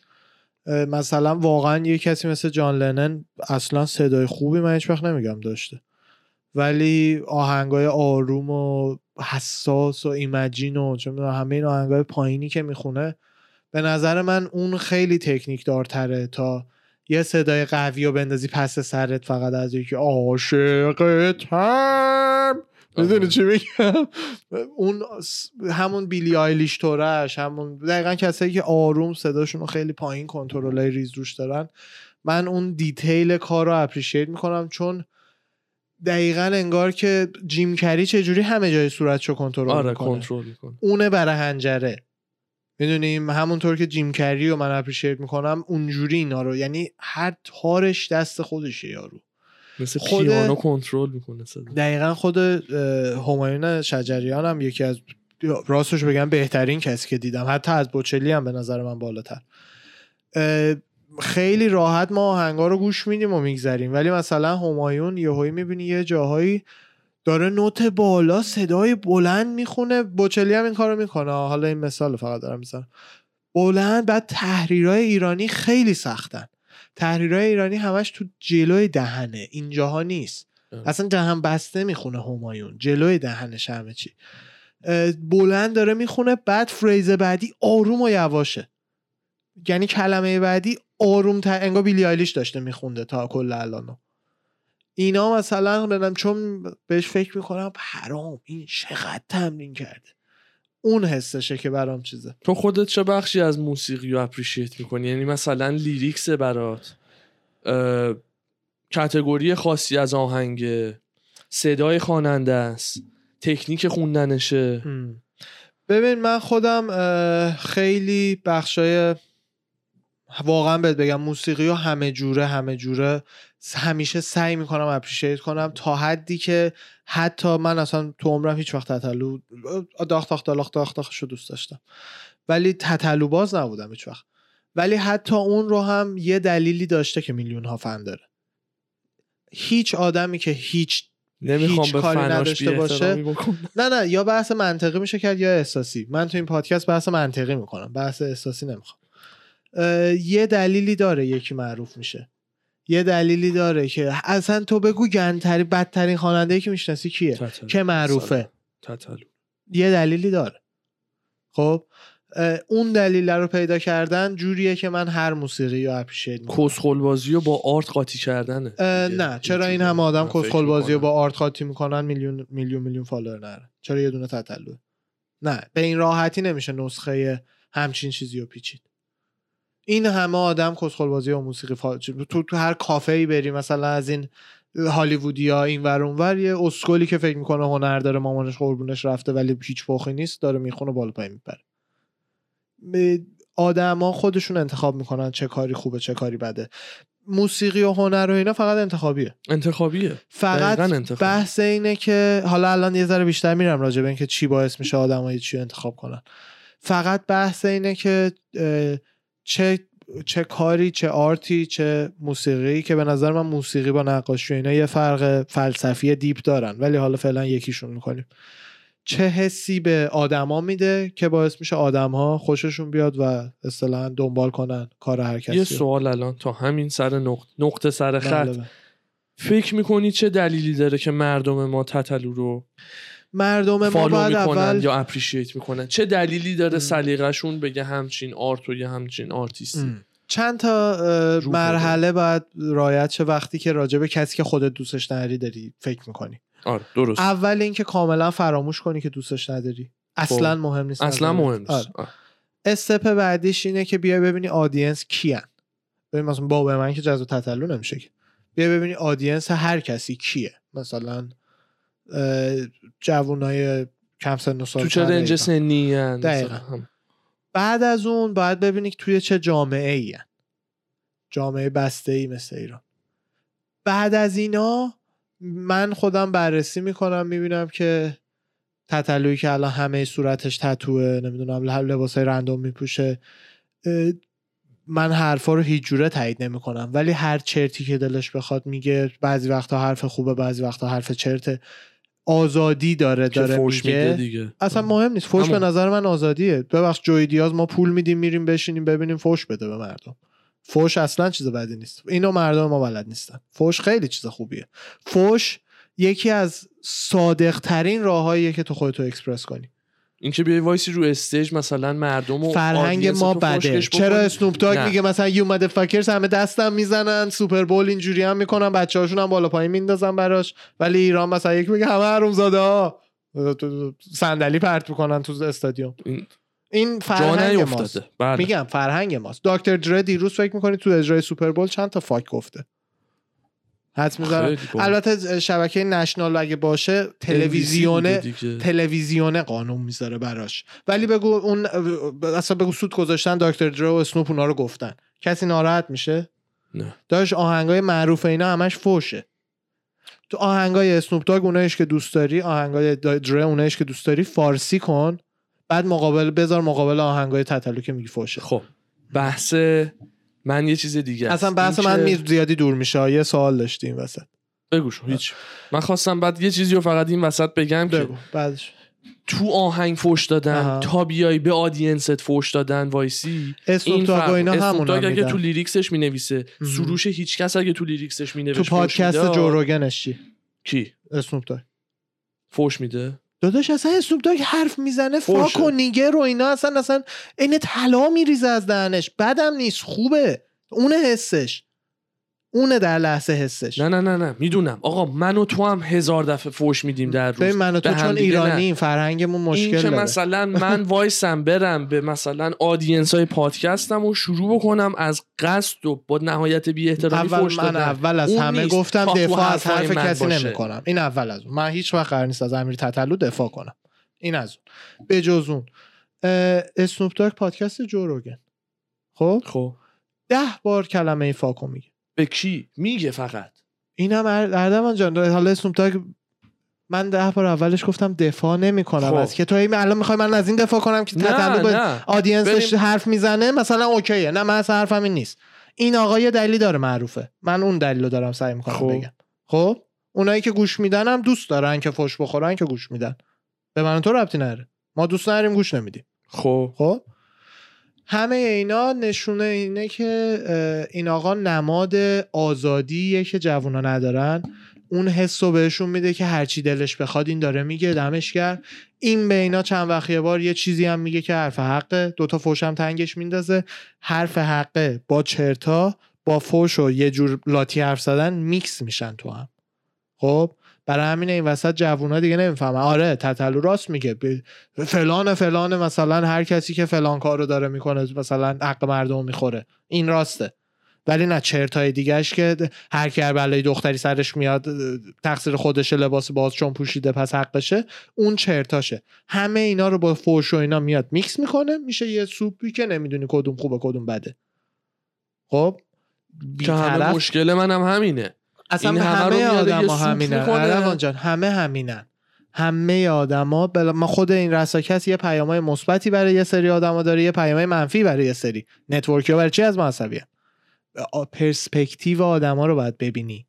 مثلا واقعا یه کسی مثل جان لنن اصلا صدای خوبی من هیچ وقت نمیگم داشته، ولی آهنگای آروم و حساس و ایمجین و چون همه این آهنگای پایینی که میخونه به نظر من اون خیلی تکنیک دارتره تا یه صدای قوی و بندازی پس سرت فقط از یکی عاشقت هم، میدونی چی میگم؟ اون همون بیلی آیلیش تورش، همون دقیقا کسایی که آروم صداشون رو خیلی پایین کنترلای ریز روش دارن، من اون دیتیل کار رو اپریشیت میکنم، چون دقیقاً انگار که جیم کری چجوری همه جای صورتشو کنترل میکنه. اونه برای هنجره، میدونیم، همونطور که جیم کری رو من اپریشیت میکنم اونجوری اینا رو، یعنی هر تارش دست خودشه یارو، مثل پیانو کنترل میکنه صدا. دقیقاً خود همایون شجریان هم یکی از راستش بگم بهترین کسی که دیدم، حتی از بوچلی هم به نظر من بالاتر. خیلی راحت ما آهنگا رو گوش میدیم و میگذریم، ولی مثلا همایون یهویی میبینی یه جاهایی داره نوت بالا صدای بلند میخونه، بوچلی هم این کارو میکنه، حالا این مثال فقط دارم میزنم، بلند. بعد تحریرای ایرانی خیلی سختن، تحریرای ایرانی همش تو جلوی دهنه، اینجاها نیست اصلا، دهن بسته میخونه همایون، جلوی دهنش همه چی بلند داره میخونه. بعد فریز بعدی آروم و یواشه، یعنی کلمه بعدی آروم تر، انگار بیلی آیلیش داشته میخونده تا کل الانو. اینا مثلا ندم چون بهش فکر میکنم حرام این چقدر تمرین کرده، اون حسشه که برام چیزه. تو خودت چه بخشی از موسیقی رو اپریشیت میکنی؟ یعنی مثلا لیریکس برات، کاتگوری خاصی از آهنگه، صدای خواننده است، تکنیک خوندنشه؟ ببین من خودم خیلی بخشای واقعا بهت بگم موسیقی رو همه جوره همیشه سعی میکنم اپریشیت کنم، تا حدی که حتی من اصلا تو عمرم هیچ وقت تتلو داختشو دوست داشتم، ولی تتلو باز نبودم هیچ وقت، ولی حتی اون رو هم یه دلیلی داشته که میلیون ها فن داره. هیچ آدمی که هیچ نمیخوام به فناش بی احترامی بکنم، نه یا بحث منطقی میشه کرد یا احساسی، من تو این پادکست بحث منطقی میکنم، بحث احساسی نمیخوام. یه دلیلی داره یکی معروف میشه، یه دلیلی داره که اصلا تو بگو گندترین بدترین خواننده که میشناسی کیه تتلو. که معروفه تتلو. یه دلیلی داره. خب اون دلیل رو پیدا کردن جوریه که من هر موسیقی رو اپریشیت می‌کنم. کسخل بازی رو با آرت قاطی کردنه. نه چرا این همه آدم کسخل بازی رو با آرت قاطی میکنن میلیون میلیون میلیون فالوور داره؟ چرا یه دونه تتلو؟ نه به این راحتی نمیشه نسخه همچین چیزی رو پیچید. این همه آدم کسخل بازی و موسیقی تو هر کافه‌ای بری مثلا از این هالیوودیا اینور اونور یه اسکولی که فکر میکنه هنر داره مامانش قربونش رفته ولی هیچ فخی نیست داره میخونه بالا پای میپره. آدما خودشون انتخاب میکنن چه کاری خوبه چه کاری بده. موسیقی و هنر و اینا فقط انتخابیه. فقط انتخاب. بحث اینه که حالا الان یه ذره بیشتر میرم راجع به اینکه چی باعث میشه آدمای چی انتخاب کنن. فقط بحث اینه که چه کاری چه آرتی چه موسیقی، که به نظر من موسیقی با نقاشی و اینا یه فرق فلسفی دیپ دارن ولی حالا فعلا یکیشون میکنیم، چه حسی به آدما میده که باعث میشه آدم‌ها خوششون بیاد و اصطلاحاً دنبال کنن کار هر کسی. یه سوال الان تا همین سر نقطه سر خط بلده. فکر میکنی چه دلیلی داره که مردم ما تتلو رو فالو میکنن یا اپریشیت میکنن؟ چه دلیلی داره سلیقه‌شون بگه همچین آرت و یه همچین آرتیستی؟ چند تا مرحله باید رعایت شه وقتی که راجب کسی که خودت دوستش نداری داری فکر میکنی. آره درست. اول اینکه کاملا فراموش کنی که دوستش نداری، اصلا مهم نیست. آره. استپ بعدیش اینه که بیای ببینی آدینس کیان. ببین مثلا باب من که جزو تتلو نمیشه که. بیای ببینی آدینس هر کسی کیه. مثلا جوانای کم سن و سال تو چه رنج سنی ان. دقیقاً. بعد از اون باید ببینی که توی چه جامعه‌ای ان. جامعه بسته‌ای مثل ایران. بعد از اینا من خودم بررسی میکنم میبینم که تتلویی که الان همه صورتش تتوه، نمیدونم لباسای رندوم میپوشه، من حرفا رو هیچ جوره تایید نمیکنم ولی هر چرتی که دلش بخواد میگه، بعضی وقتا حرف خوبه بعضی وقتا حرف چرته، آزادی داره میگه، اصلا مهم نیست. فوش به نظر من آزادیه. ببخش جوی دیاز ما پول میدیم میریم بشینیم ببینیم فوش بده به مردم. فوش اصلا چیز بدی نیست. اینو مردم ما بلد نیستن. فوش خیلی چیز خوبیه. فوش یکی از صادق ترین راهاییه که تو خودتو اکسپرس کنی. این که بیای وایسی رو استیج مثلا مردمو فرهنگ ما بده. چرا اسنوپ داگ میگه مثلا یو مادرفاکرز، همه دستم میزنن، سوپر بول اینجوری هم میکنن، بچه‌هاشون هم بالا پایین میندازن براش، ولی ایران مثلا یک میگه همه حرومزاده‌ها صندلی پرت میکنن تو استادیوم. این فرهنگ ماست. بله. میگم فرهنگ ماست. دکتر دره دیروز فکر میکنی تو اجرای سوپربول چند تا فاک گفته؟ حد میذارم. البته شبکه نشنال اگه باشه تلویزیونه قانون میذاره براش، ولی بگو اون اصلا بگو سود گذاشتن دکتر دره و اسنوپ اونا رو گفتن، کسی ناراحت میشه؟ نه. داش آهنگای معروف اینا همش فوشه. تو آهنگای اسنوپ داگ اونایش که دوست داری، آهنگای دره اونایش که دوست داری فارسی کن، بعد مقابل آهنگای تتلو که میگی فوشه. خب بحث من یه چیز دیگه است. اصلا بحث من زیادی دور میشه. یه سوال داشتیم وسط. بگو شو. هیچ. من خواستم بعد یه چیزی رو فقط این وسط بگم که بعدش تو آهنگ فوش دادن، تا بیای به آدینست فوش دادن وایسی، این فرق اینا همون هم اگه تو لیریکسش مینویسه سروش هیچکس، اگه تو لیریکسش مینویسه تو پادکست جوروگنش کی اسنوپ داگ فوش میده. داداش اصلا اسنوپ داگ حرف میزنه فاک و نیگر رو اینا، اصلا اینه طلا میریزه از دهنش، بدم نیست، خوبه، اونه حسش، اونه در لحظه حسش. نه میدونم آقا، من و تو هم 1000 دفعه فوش میدیم در روز. ببین من و تو چون ایرانیم فرهنگمون مشکل داره. این که مثلا من وایسم برم به مثلا آدینس های پادکستم و شروع بکنم از قصد و با نهایت بی احترامی فوش دادم. من اول از همه گفتم دفاع از حرف کسی نمیکنم. این اول از اون. من هیچ وقت قرار نیست از امیر تتلو دفاع کنم. این از اون. به جز اون اسنوپ داگ پادکست جوروگن خب 10 بار کلمه فاکو میگه. به کی میگه؟ فقط اینم اردوان جان. حالا اسنوپ داگ من 10 بار اولش گفتم دفاع نمیکنم از که تو الان میخوای من از این دفاع کنم که تتلو به آدینسش حرف میزنه مثلا اوکیه؟ نه من اصلا حرفم این نیست. این آقا یه دلیل داره معروفه، من اون دلیلو دارم سعی میکنم بگم. خب اونایی که گوش میدن هم دوست دارن که فوش بخورن که گوش میدن، به من تو ربطی نداره، ما دوست نداریم گوش نمیدیم. خب همه اینا نشونه اینه که این آقا نماد آزادیه که جوونا ندارن اون حسو بهشون میده که هرچی دلش بخواد این داره میگه، دمشگر. این به اینا چند وقت یه بار یه چیزی هم میگه که حرف حقه، دوتا فوش هم تنگش میندازه. حرف حقه با چرتا با فوش و یه جور لاتی حرف زدن میکس میشن تو هم. خب برای همین این وسط جوونا دیگه نمیفهمن. آره تتلو راست میگه، فلان فلان، مثلا هر کسی که فلان کارو داره میکنه مثلا عقل مردم میخوره، این راسته. ولی نه چرتای دیگهش که هر کی بلای دختری سرش میاد تقصیر خودشه، لباس باز چون پوشیده پس حقشه، اون چرتاشه. همه اینا رو با فوش و اینا میاد میکس میکنه، میشه یه سوپی که نمیدونی کدوم خوبه کدوم بده. خب بی‌طرف مشکل منم همینه، اصلا این همه آدما همینن. عربان جان همه همینن، همه آدما. من خود این رساکس یه پیامای مثبتی برای یه سری آدما داره، یه پیامای منفی برای یه سری. نتورکیا برای چی از ما عصبیه؟ پرسپکتیو آدما رو باید ببینی.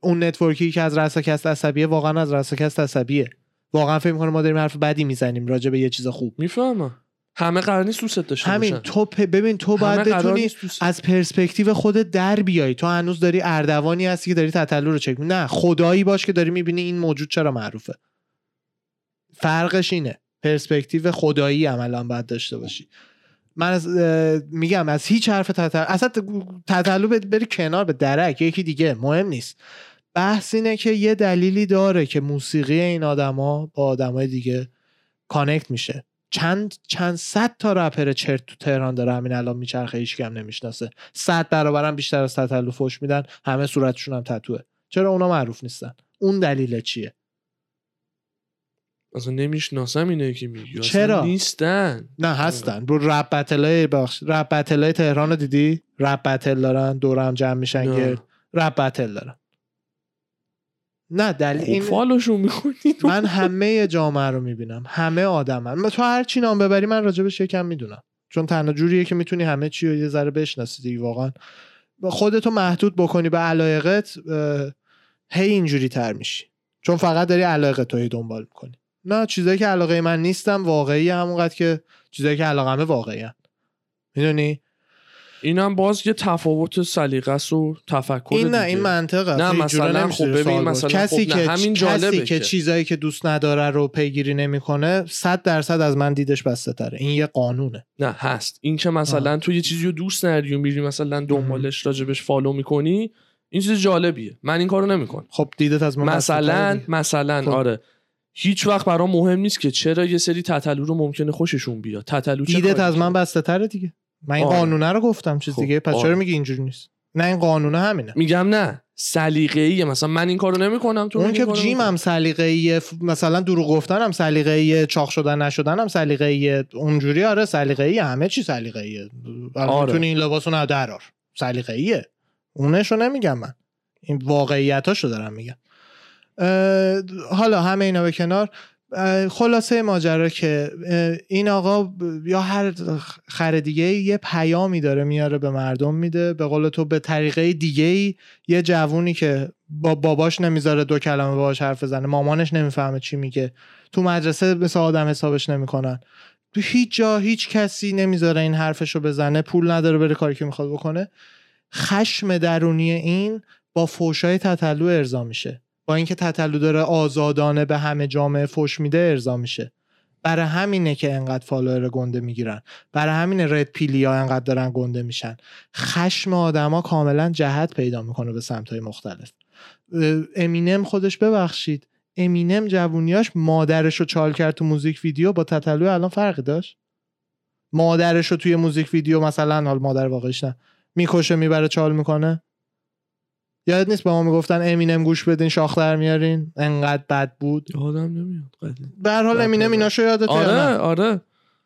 اون نتورکی که از رساکس عصبیه واقعا از رساکس عصبیه، واقعا فکر می‌کنه ما داریم حرف بدی میزنیم راجع به یه چیز خوب. میفهمم همه قرار نیست دوست داشته باشن. همین تو ببین تو باید بتونی از پرسپکتیو خودت در بیای. تو هنوز داری اردوانی هستی که داری تتلو رو چک می‌کنی. نه خدایی باش که داری می‌بینی این موجود چرا معروفه. فرقش اینه، پرسپکتیو خدایی عملاً باید داشته باشی. من از میگم از هیچ حرف تتلو، اصلا تتلو بری کنار به درک، یکی دیگه مهم نیست. بحث اینه که یه دلیلی داره که موسیقی این آدما با آدمای دیگه کانکت میشه. چند صد تا رپر چرت تو تهران داره همین الان میچرخه، هیچ کم نمیشناسه. 100 برابرم بیشتر از تتلو فوش میدن، همه صورتشون هم تتوئه. چرا اونا معروف نیستن؟ اون دلیل چیه؟ اصلا نمیشناسم اینه که میگی. چرا نیستن؟ نه هستن. رو رپ بتلای رپ بتلای تهران رو دیدی؟ رپ بتل دارن، دورم جمع میشن گرد رپ بتل دارن. نه دلیل این فالوشو میخونید. من همه جامعه رو میبینم، همه آدمن. تو هر چی نام ببری من راجبش یکم میدونم، چون تنها جوریه که میتونی همه چی رو یه ذره بشناسی دیگه. واقعا خودتو محدود بکنی به علایقت، هی اینجوری تر میشی، چون فقط داری علایقتو هی دنبال میکنی. نه چیزایی که علاقه من نیستم واقعی، همونقدر که چیزایی که علاقمه واقعی ان. میدونی اینم باز یه تفاوت سلیقه است و تفکر دیگه. این نه این منطقه است. نه مثلا خب ببین مثلا کسی که همین جالبه که چیزایی که دوست نداره رو پیگیری نمیکنه 100% از من دیدش بسته تره. این یه قانونه. نه هست این که مثلا تو یه چیزی رو دوست نداری و میری مثلا دنبالش راجبش فالو میکنی، این چیز جالبیه. من این کارو نمیکنم. خب دیدت از من مثلا خب. آره هیچ وقت برام مهم نیست که چرا یه سری تتلو رو ممکنه خوششون بیاد. تتلو دیدت از من بسته تره دیگه. من این قانونه رو گفتم چیز خب. دیگه پس چرا میگی اینجوری نیست؟ نه این قانونه همینه. میگم نه سلیقه‌ایه، مثلا من این کارو نمی‌کنم، تو اون که جیمم سلیقه‌ایه، مثلا دروغ گفتنم سلیقه‌ایه، چاق شدن نشدنم سلیقه‌ایه، اونجوری. آره سلیقه‌ایه، همه چی سلیقه‌ایه. آره. میتونی این لباسو ندرار سلیقه‌ایه، اونشو نمیگم من، این واقعیتاشو دارم میگم. حالا همه اینا به کنار، خلاصه ماجرا که این آقا یا هر خر دیگه یه پیامی داره میاره به مردم میده. به قول تو به طریقه دیگه یه جوونی که با باباش نمیذاره دو کلمه باهاش حرف بزنه، مامانش نمیفهمه چی میگه، تو مدرسه مثل آدم حسابش نمیکنن، تو هیچ جا هیچ کسی نمیذاره این حرفشو بزنه، پول نداره بره کاری که میخواد بکنه. خشم درونی این با فوشای تتلو ارضا میشه، با اینکه تتلو داره آزادانه به همه جامعه فوش میده ارضا میشه. برای همینه که انقدر فالوور گنده میگیرن، برای همین رد پیلیا انقدر دارن گنده میشن. خشم آدما کاملا جهت پیدا میکنه به سمت‌های مختلف. امینم خودش ببخشید، امینم جوونیاش مادرشو چال کرد تو موزیک ویدیو، با تتلو الان فرقی داشت؟ مادرشو توی موزیک ویدیو مثلا، حال مادر واقعیش نه، میکشه میبره چال میکنه. یاد نیست به ما میگفتن امینم گوش بدین شاخ در میارین، انقدر بد بود. یادم نمیاد قضیه. به هر حال امینم ایناشو یادته. آره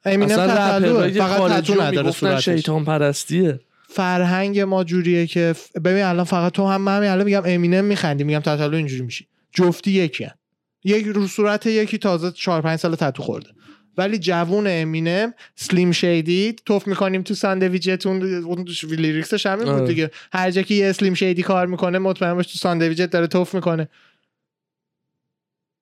امینم تتلو فقط تتو نداره، صورتش شیطان پرستیه. فرهنگ ما جوریه که ببین الان فقط تو هم همین الان میگم امینم میخندی، میگم تتلو اینجوری میشی. جفتی یکیه، یک رو صورت یکی تازه 4-5 سال تتو خورده. ولی جوون امینم سلیم شیدی توف میکنیم تو ساندویجتون، اون لیریکسش همین بود دیگه، هر جا که یه سلیم شیدی کار میکنه مطمئن باش تو ساندویجت داره توف میکنه.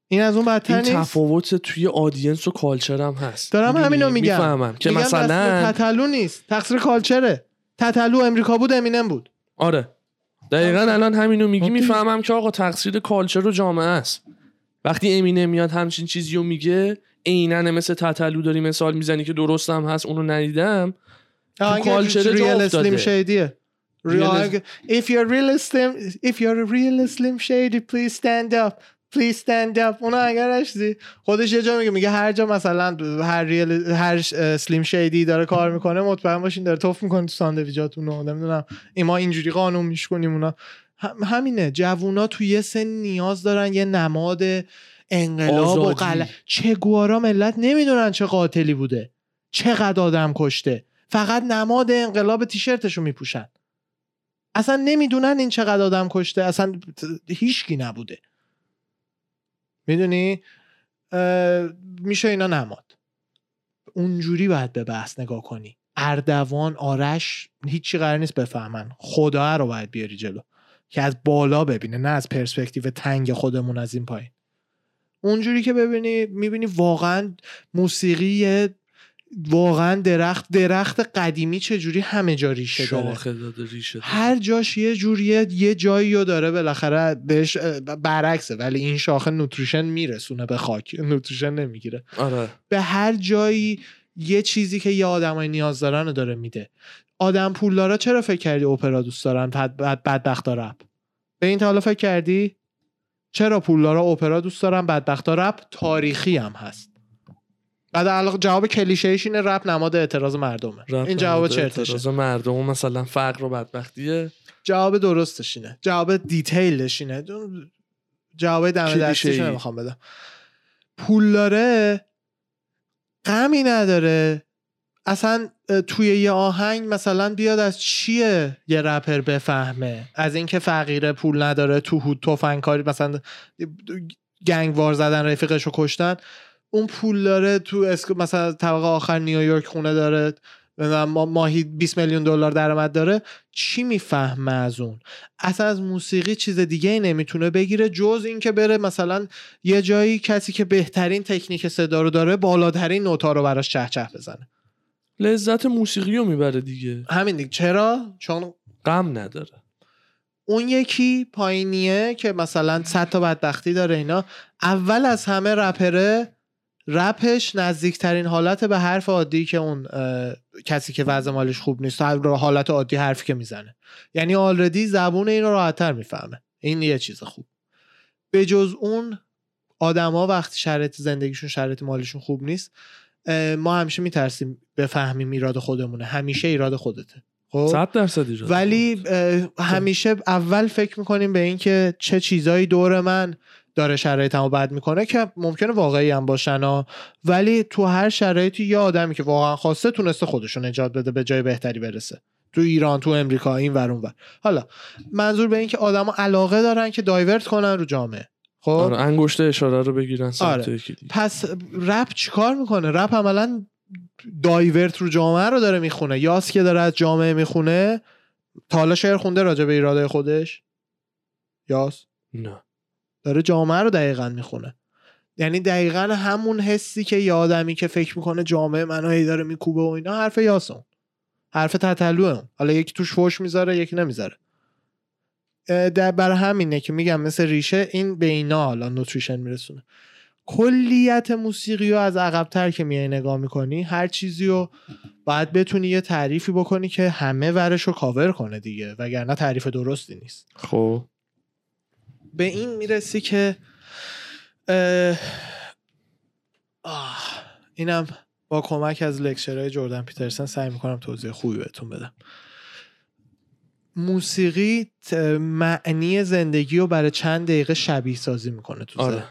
این از اون بدتر نیست. این تفاوت توی آدینس و کالچر هم هست. دارم همینو میگم. میفهمم که مثلا تتلو نیست، تقصیر کالچره. تتلو امریکا بود امینم بود. آره دقیقاً الان همینو میگی، میفهمم که آقا تقصیر کالچر و جامعه است. وقتی امینه میاد همچین چیزی رو میگه، عیناً مثل تتلو داری مثال میزنی که درست هم هست، اونو ندیدم. کالچر ریال اسلیم شیدیه. If you're a real slim shady please stand up. اونا اگر رشدی خودش یه جا میگه هر جا مثلا هر سلیم شیدی داره کار میکنه مطمئن باشین داره توف میکنه تو ساندویجاتون. و نمیدونم ما اینجوری قانون میشکنیم. اونا همینه، جوونا تو یه سن نیاز دارن یه نماد انقلاب و چه گوارا ملت نمیدونن چه قاتلی بوده، چقدر آدم کشته، فقط نماد انقلاب تیشرتشو میپوشن، اصلا نمیدونن این چقدر آدم کشته، اصلا هیچکی نبوده. میدونی میشه اینا نماد. اونجوری باید به بحث نگاه کنی. اردوان، آرش، هیچی قرار نیست بفهمن. خدا رو باید بیاری جلو که از بالا ببینه، نه از پرسپکتیو تنگ خودمون از این پایین. اونجوری که ببینی میبینی واقعا موسیقی، واقعا درخت قدیمی چجوری همه جا ریشه داره، شاخه داده ریشه داره. هر جاش یه جوریه، یه جایی رو داره بالاخره بهش برعکسه، ولی این شاخه نوتریشن میرسونه به خاک، نوتریشن نمیگیره. آره. به هر جایی یه چیزی که یه آدمای نیاز دارن رو داره میده. آدم پولدارا چرا فکر کردی اپرا دوست دارن، بدبختا رپ؟ به این تا حالا فکر کردی؟ چرا پولدارا اپرا دوست دارن، بدبختا رپ؟ تاریخی هم هست. بعد جواب کلیشه ایش اینه رپ نماد اعتراض مردمه. این جواب چرتشه. اعتراض مردم مثلا فقر و بدبختیه. جواب درستش اینه، جواب دیتیلش اینه، جواب دم دستش نمیخوام بدم. پول داره، غمی نداره، اصلا توی یه آهنگ مثلا بیاد از چیه یه رپر بفهمه، از اینکه فقیره، پول نداره، توهود، تفنگکاری، مثلا گنگ وار زدن، رفیقشو کشتن. اون پول داره تو مثلا طبقه آخر نیویورک خونه داره، ماهی 20 میلیون دلار درآمد داره، چی میفهمه از اون؟ اصلا از موسیقی چیز دیگه ای نمیتونه بگیره جز این که بره مثلا یه جایی کسی که بهترین تکنیک صدا رو داره بالاترین نوتا رو براش چهچه بزنه، لذت موسیقی رو میبره دیگه. همین دیگه. چرا؟ چون غم نداره. اون یکی پایینیه که مثلا 100 تا بدبختی داره. اینا اول از همه رپره، رپش نزدیکترین حالت به حرف عادی که اون کسی که وضع مالش خوب نیست، حالت عادی حرفی که میزنه، یعنی آلردی زبون اینو راحت‌تر میفهمه. این یه چیز خوب. به جز اون آدما وقتی شرایط زندگیشون، شرایط مالشون خوب نیست، ما همیشه میترسیم بفهمیم ایراد خودمونه. همیشه ایراد خودته. خب 100% ایراد. ولی همیشه اول فکر میکنیم به این که چه چیزایی دور من داره شرایطمو بد میکنه، که ممکنه واقعی هم باشن، ولی تو هر شرایطی یه آدمی که واقعا خواسته تونسته خودشو نجات بده، به جای بهتری برسه، تو ایران، تو امریکا، این ور اون ور. حالا منظور به این که آدما علاقه دارن که دایورت کنن رو جامعه. خب آره، انگشت اشاره رو بگیرن سمت یکی دیگه. پس رپ چیکار میکنه؟ رپ عملاً دایورت رو جامعه رو داره میخونه. یاس که داره از جامعه میخونه، تا حالا شعر خونده راجع به ایرادای خودش؟ یاس نه، داره جامعه رو دقیقاً میخونه. یعنی دقیقاً همون حسی که یه آدمی که فکر میکنه جامعه منو هی داره میکوبه و اینا، حرف یاسون، حرف تتلوه. حالا یکی توش فوش میذاره، یکی نمیذاره. برای همینه که میگم مثل ریشه این به اینا حالا نوتریشن میرسونه. کلیت موسیقی رو از عقب‌تر که میای نگاه میکنی، هر چیزی رو باید بتونی یه تعریفی بکنی که همه ورش رو کاور کنه دیگه، وگرنه تعریف درستی نیست. خب به این میرسی که اینم با کمک از لکچرهای جردن پیترسن سعی میکنم توضیح خوبی بهتون بدم. موسیقی معنی زندگی رو برای چند دقیقه شبیه سازی میکنه تو ذهن. آره.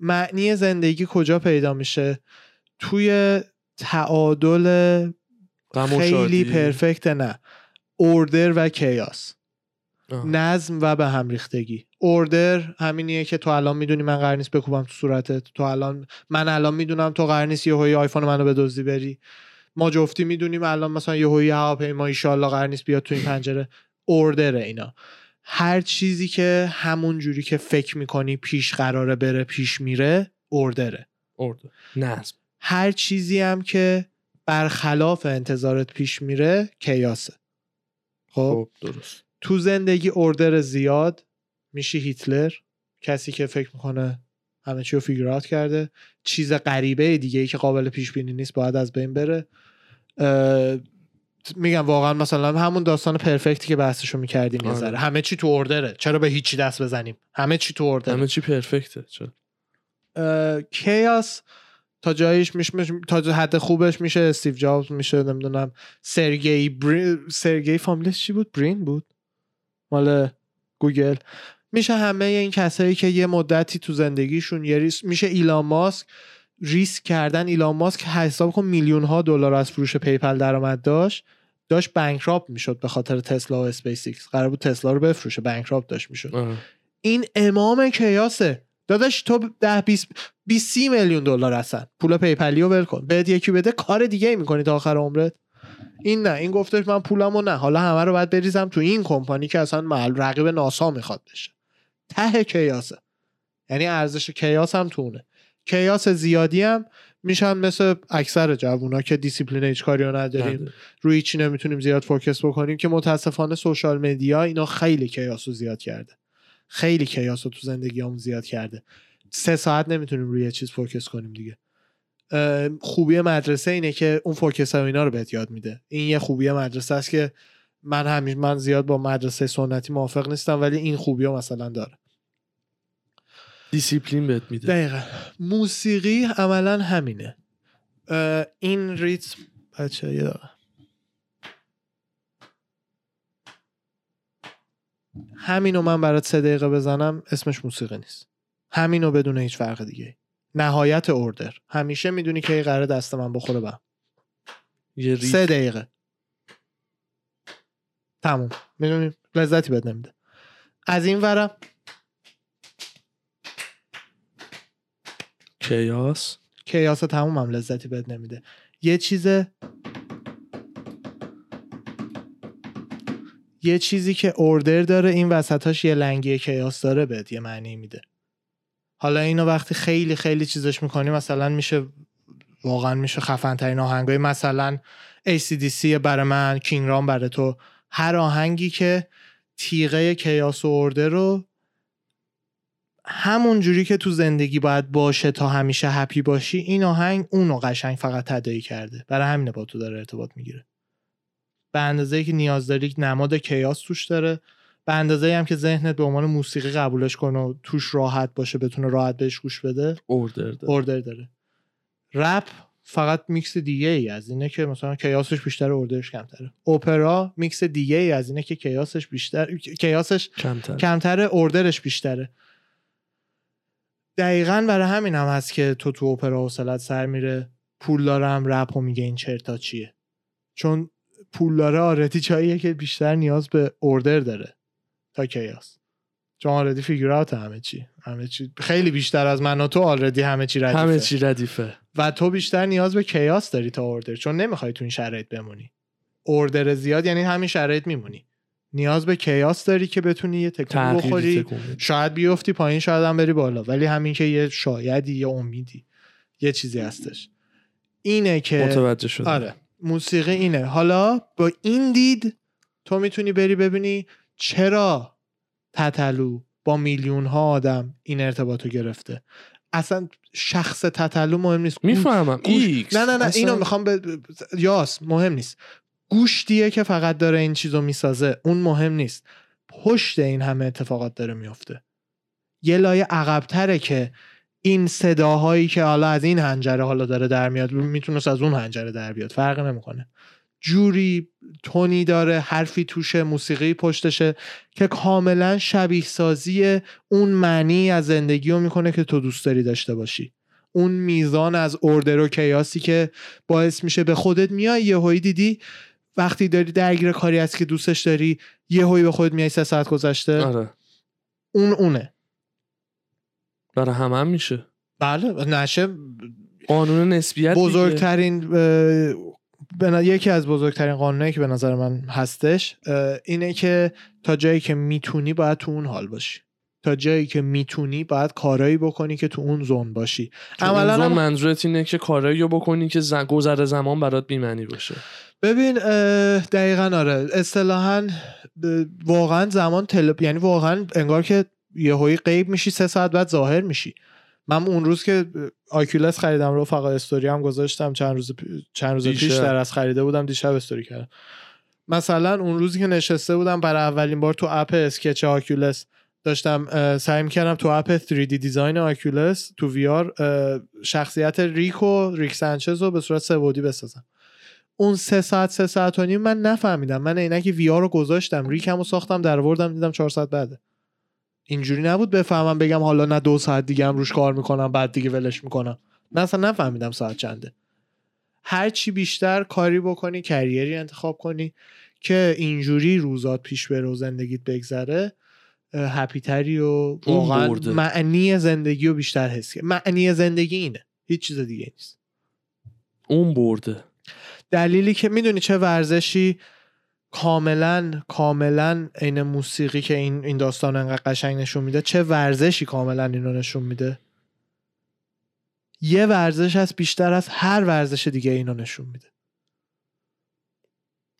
معنی زندگی کجا پیدا میشه؟ توی تعادل خیلی پرفکت، نه، اوردر و کیاس، نظم و به هم ریختگی. اوردر همینیه که تو الان میدونی من قرار نیست بکوبم تو صورتت، من الان میدونم تو قرار نیست یهویی آیفون منو بدزدی بری، ما جفتی میدونیم الان مثلا یهویی هواپیما ان شاء الله قرار نیست بیاد تو این پنجره. اوردر. اینا هر چیزی که همون جوری که فکر میکنی پیش قراره بره پیش میره، اوردره. اوردر، نظم. هر چیزی هم که برخلاف انتظارت پیش میره، کیاسه. خب درست. تو زندگی اردر زیاد میشی هیتلر، کسی که فکر میکنه همه چی رو فیگرات کرده، چیز غریبه دیگه ای که قابل پیش بینی نیست باید از بین بره. میگم واقعا مثلا همون داستان پرفکتی که بحثشو میکردیم یه ذره، همه چی تو اوردره، چرا به هیچی دست بزنیم، همه چی تو اوردره، همه چی پرفکته. کیاس تا جایش میشه، تا حد خوبش میشه استیو جابز، میشه نمیدونم سرگئی سرگئی فامیلش چی بود، برین بود مال گوگل، میشه همه این کسایی که یه مدتی تو زندگیشون یه ریسک، میشه ایلان ماسک، ریسک کردن. ایلان ماسک حساب کن میلیون ها دلار از فروش پیپل درآمد داشت بانکراپت میشد به خاطر تسلا و اسپیس ایکس، قرار بود تسلا رو بفروشه، بانکراپت داشت میشد. این امام کیاسه داداش، تو 10-20-30 میلیون دلار هستن پول پیپلیو ول کن، بهت یکی بده کار دیگه میکنی تا آخر عمرت. این نه، این گفتش من پولمو نه، حالا همه رو باید بریزم تو این کمپانی که اصلا محل رقیب ناسا میخواد بشه. ته کیاسه، یعنی ارزش کیاس هم تونه. کیاس زیادی هم میشن مثل اکثر جوونا که دیسیپلین هیچ کاری رو نداریم، روی چی نمیتونیم زیاد فوکس بکنیم، که متاسفانه سوشال مدیا اینا خیلی کیاسو زیاد کرده، خیلی کیاسو تو زندگیامون زیاد کرده. 3 ساعت نمیتونیم روی چیز فوکس کنیم دیگه. خوبی مدرسه اینه که اون فوکس ها اینا رو بهت یاد میده. این یه خوبی مدرسه است که من زیاد با مدرسه سنتی موافق نیستم، ولی این خوبی ها مثلا داره، دیسیپلین بهت میده. دقیقاً موسیقی عملاً همینه. این ریتم بچه یه همینو من برات 3 دقیقه بزنم اسمش موسیقی نیست، همینو بدون هیچ فرق دیگه، نهایت اوردر، همیشه میدونی که قراره دست من بخوره بهم. 3 دقیقه تموم، میدونی لذتی بد نمیده. از این ورم کیاس تموم هم لذتی بد نمیده. یه چیزی که اوردر داره، این وسطاش یه لنگی کیاس داره، بهت یه معنی میده. حالا اینو وقتی خیلی خیلی چیزش میکنی، مثلا میشه واقعا میشه خفن ترین آهنگای، مثلا ACDC برای من، کینگرام برای تو، هر آهنگی که تیغه کیاس و اوردر رو همون جوری که تو زندگی باید باشه تا همیشه هپی باشی، این آهنگ اونو قشنگ فقط تداعی کرده، برای همینه با تو داره ارتباط میگیره. به اندازه‌ای که نیاز داری نماد کیاس توش داره، به اندازه‌ای هم که ذهنت به عنوان موسیقی قبولش کنه و توش راحت باشه، بتونه راحت بهش گوش بده، اوردر داره. رپ فقط میکس دیگه ای از اینه که مثلا کیاسش بیشتر اوردرش کمتره. اپرا میکس دیگه ای از اینه که کیاسش کمتره اوردرش بیشتره. دقیقاً برای همین هم هست که تو اپرا حوصله‌ات سر میره، پول دارم رپ و میگه این چرتا چیه، چون پول داره آردی چاییه که بیشتر نیاز به اوردر داره تا کیاس، چون آردی فیگورات همه چی خیلی بیشتر از من و تو، آردی همه چی ردیفه و تو بیشتر نیاز به کیاس داری تا اوردر، چون نمیخوای تو این شرایط بمونی. اوردر زیاد یعنی همین شرایط میمونی، نیاز به کیاس داری که بتونی یه تکون بخوری، شاید بیفتی پایین، شاید هم بری بالا، ولی همین که یه شایدی، یه امیدی، یه چیزی هستش. اینه که متوجه شدم. آره موسیقی اینه. حالا با این دید تو میتونی بری ببینی چرا تتلو با میلیون ها آدم این ارتباطو گرفته. اصلا شخص تتلو مهم نیست، میفهمم ایکس، نه اصلا... اینو میخوام یاس مهم نیست، گوشتیه که فقط داره این چیزو میسازه، اون مهم نیست، پشت این همه اتفاقات داره میفته. یه لایه عقب‌تره که این صداهایی که حالا از این هنجره حالا داره در میاد، میتونست از اون هنجره در بیاد، فرق نمیکنه، جوری تونی داره، حرفی توشه، موسیقی پشتشه که کاملا شبیه سازی اون معنی از زندگی رو میکنه که تو دوست داری داشته باشی. اون میزان از اوردر و کیاسی که باعث میشه به خودت میای، یهویی دیدی وقتی داری درگیر کاری هست که دوستش داری، یهویی به خودت میای 3 ساعت گذشته. آره. اونه برای همه هم میشه. بله نشه، قانون نسبیت بزرگترین یکی از بزرگترین قانونایی که به نظر من هستش اینه که تا جایی که میتونی باید تو اون حال باشی، تا جایی که میتونی باید کارایی بکنی که تو اون زون باشی. عملاً زون منظورت اینه که کارایی رو بکنی که گذر زمان برات بی‌معنی باشه. ببین دقیقاً آره، اصطلاحاً واقعاً زمان یعنی واقعاً انگار که یهویی غیب میشی، 3 ساعت بعد ظاهر میشی. من اون روز که آکیولس خریدم رفقا، استوری هم گذاشتم چند روز پیش، در از خریده بودم دیشب استوری کردم. مثلا اون روزی که نشسته بودم برای اولین بار تو اپ اسکچ آکیولس، داشتم سعی می‌کردم تو اپ 3D دیزاین آکیولس تو VR شخصیت ریک سانچز رو به صورت سه‌بعدی بسازم. اون 3 ساعت و نیم من نفهمیدم. من عینک VR رو گذاشتم، ریکم رو ساختم، درآوردم، دیدم 4 ساعت بعده. اینجوری نبود بفهمم بگم حالا نه 2 ساعت دیگه هم روش کار میکنم بعد دیگه ولش میکنم. نه اصلا نفهمیدم ساعت چنده. هر چی بیشتر کاری بکنی، کریری انتخاب کنی که اینجوری روزات پیش بره و زندگیت بگذره، هپی تری و واقعا معنی زندگی رو بیشتر حس کنی. معنی زندگی اینه، هیچ چیز دیگه نیست. اون برده. دلیلی که میدونی چه ورزشی کاملا این موسیقی که این داستان انقدر قشنگ نشون میده، چه ورزشی کاملا اینو نشون میده؟ یه ورزش هست بیشتر از هر ورزش دیگه اینو نشون میده.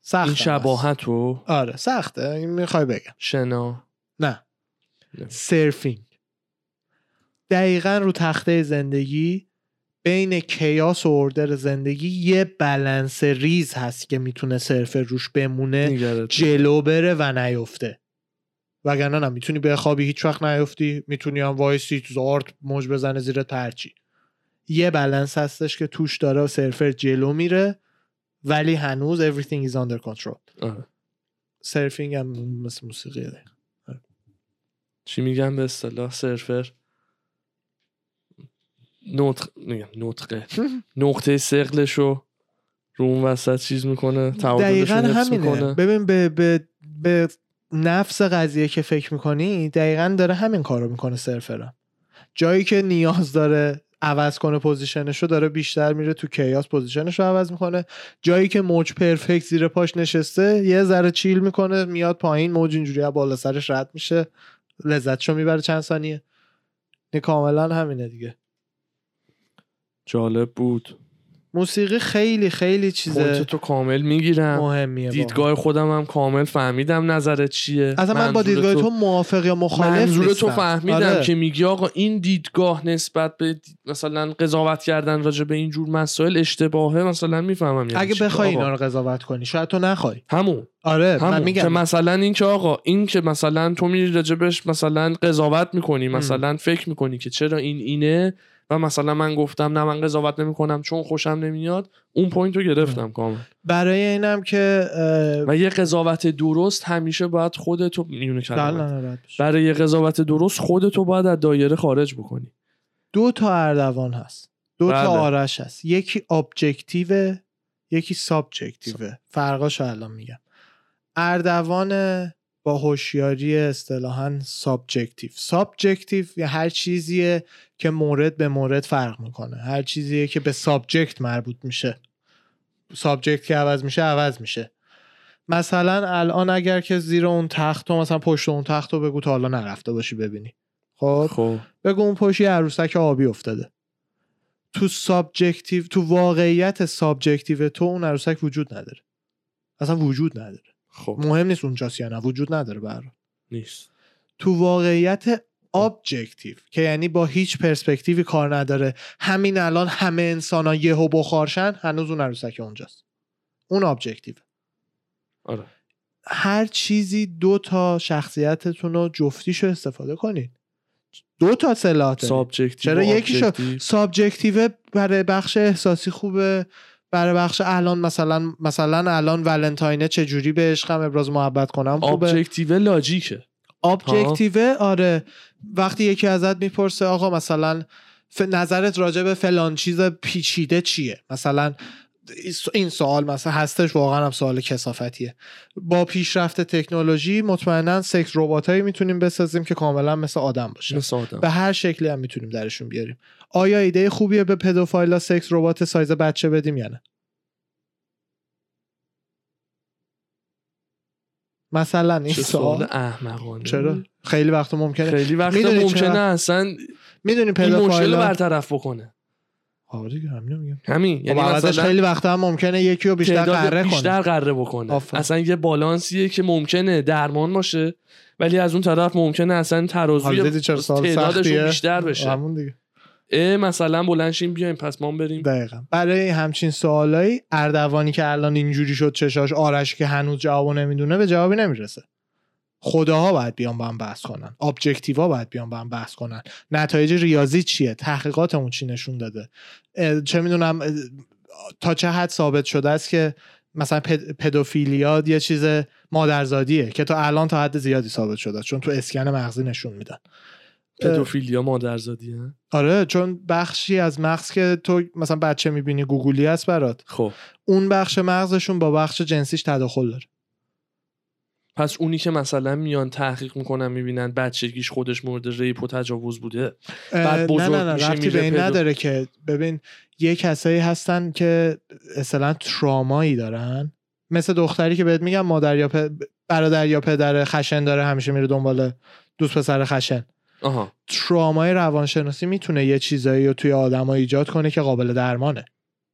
سخت این شباهت رو؟ آره سخته. میخوای بگم شنا؟ نه. سرفینگ دقیقا رو تخته زندگی، بین کیاس و اردر زندگی یه بالانس ریز هست که میتونه سرفر روش بمونه، جلو بره و نیفته. وگرنه نه میتونی بخوابی هیچ وقت نیفتی، میتونی هم وایسی تو زارت موج بزنه زیر پرچی. یه بالانس هستش که توش داره و سرفر جلو میره ولی هنوز everything is under control. سرفینگ هم مثل موسیقیه. چی میگم به اصطلاح سرفر؟ نقطه ثقلشو رو اون وسط چیز میکنه، دقیقا همینه. ببین به نفس قضیه که فکر میکنی دقیقا داره همین کارو میکنه سرفرم. جایی که نیاز داره عوض کنه پوزیشنشو، داره بیشتر میره تو کیاس پوزیشنشو عوض میکنه. جایی که موج پرفکت زیر پاش نشسته یه ذره چیل میکنه، میاد پایین، موج اینجوری بالا سرش رد میشه، لذتشو میبره چند ثانیه. کاملا همینه دیگه. جالب بود. موسیقی خیلی خیلی چیزه. پوینت تو کامل میگیرم، مهمیه. دیدگاه خودم هم کامل فهمیدم نظرت چیه. اصلا من با دیدگاه تو موافق یا مخالف نیستم. منظور تو فهمیدم. آره. که میگی آقا این دیدگاه نسبت به مثلا قضاوت کردن راجع به این جور مسائل اشتباهه، مثلا میفهمم. یعنی اگه بخوای اینا رو قضاوت کنی، شاید تو نخوای. همون. آره من میگم که مثلا این که آقا این که مثلا تو میری راجبش مثلا قضاوت میکنی، مثلا فکر میکنی که چرا این اینه و مثلا من گفتم نه من قضاوت نمی‌کنم چون خوشم نمیاد، اون پوینت رو گرفتم کامل. برای اینم که و یه قضاوت درست همیشه باید خودتو میونه کنه. برای یه قضاوت درست خودتو باید از دایره خارج بکنی. دو تا اردوان هست، دو تا آرش هست، یکی ابجکتیو یکی سابجکتیو. فرقاشو الان میگم. اردوان با هوشیاری اصطلاحاً سابجکتیو یا هر چیزیه که مورد به مورد فرق میکنه، هر چیزیه که به سابجکت مربوط میشه. سابجکت که عوض میشه. مثلا الان اگر که زیر اون تخت و مثلا پشت اون تخت رو بگو تا حالا نرفته باشی ببینی، خب بگو اون پشت یه عروسک آبی افتاده. تو سابجکتیو، تو واقعیت سابجکتیو تو اون عروسک وجود نداره، اصلا وجود نداره. خب. مهم نیست اونجاست یا نه، وجود نداره. برای نیست تو واقعیت ابجکتیو که یعنی با هیچ پرسپکتیوی کار نداره. همین الان همه انسانا یهو بخارشن، هنوز اون عروسک اونجاست. اون ابجکتیو. آره. هر چیزی دو تا شخصیتتون رو جفتیشو استفاده کنین. دو تا سلاته. سابجکتیو. چرا یکیشو سابجکتیو برای بخش احساسی خوبه، برای بخش الان مثلا الان ولنتاینه چجوری به عشقم ابراز محبت کنم خوبه. ابجکتیو لاجیکه. ابجکتیو آره. وقتی یکی ازت میپرسه آقا مثلا نظرت راجع به فلان چیز پیچیده چیه، مثلا این سوال مثلا هستش، واقعا هم سوال کثافتیه. با پیشرفت تکنولوژی مطمئنا سکس رباتایی میتونیم بسازیم که کاملا مثل آدم باشه، به هر شکلی هم میتونیم درشون بیاریم. آیا ایده خوبیه به پدوفایلا سکس ربات سایز بچه بدیم یا نه؟ مثلا این سوال احمقانه. چرا؟ خیلی وقت ممکنه، خیلی وقت ممکنه اصلا میدونی پدافایل مشکل برطرف بکنه. آره دیگه همین میگم، همین یعنی مثلا خیلی وقت هم ممکنه یکی رو بیشتر قره کنه، بیشتر قره بکنه. آفر. اصلا یه بالانسیه که ممکنه درمان باشه ولی از اون طرف ممکنه اصلا ترازوی تعدادش بیشتر بشه. همون دیگه مثلا بلنشیم بیایم پس ما بریم. دقیقاً برای همچین سوالایی اردوانی که الان اینجوری شد چشاش آرش که هنوز جوابو نمیدونه به جوابی نمیرسه. خداها باید بیان با هم بحث کنن، ابجکتیوا باید بیان با هم بحث کنن، نتایج ریاضی چیه، تحقیقاتمون چی نشون داده، چه میدونم تا چه حد ثابت شده است که مثلا پدوفیلیا یه چیز مادرزادیه که تا الان تا حد زیادی ثابت شده چون تو اسکن مغزی نشون میدن. پدوفیلیا مادرزادیه؟ آره، چون بخشی از مغز که تو مثلا بچه میبینی گوگولی است برات، خب اون بخش مغزشون با بخش جنسیش تداخل داره. پس اونی که مثلا میان تحقیق میکنن میبینن بچگیش خودش مورد ریپ و تجاوز بوده بعد بزرگ نه نه رفتی به این نداره که ببین یه کسایی هستن که اصلا ترامایی دارن، مثل دختری که بهت میگم مادر یا برادر یا پدر خشن داره همیشه میره دنبال دوست پسر خشن. آها. ترامای روانشناسی میتونه یه چیزایی رو توی آدم ها ایجاد کنه که قابل درمانه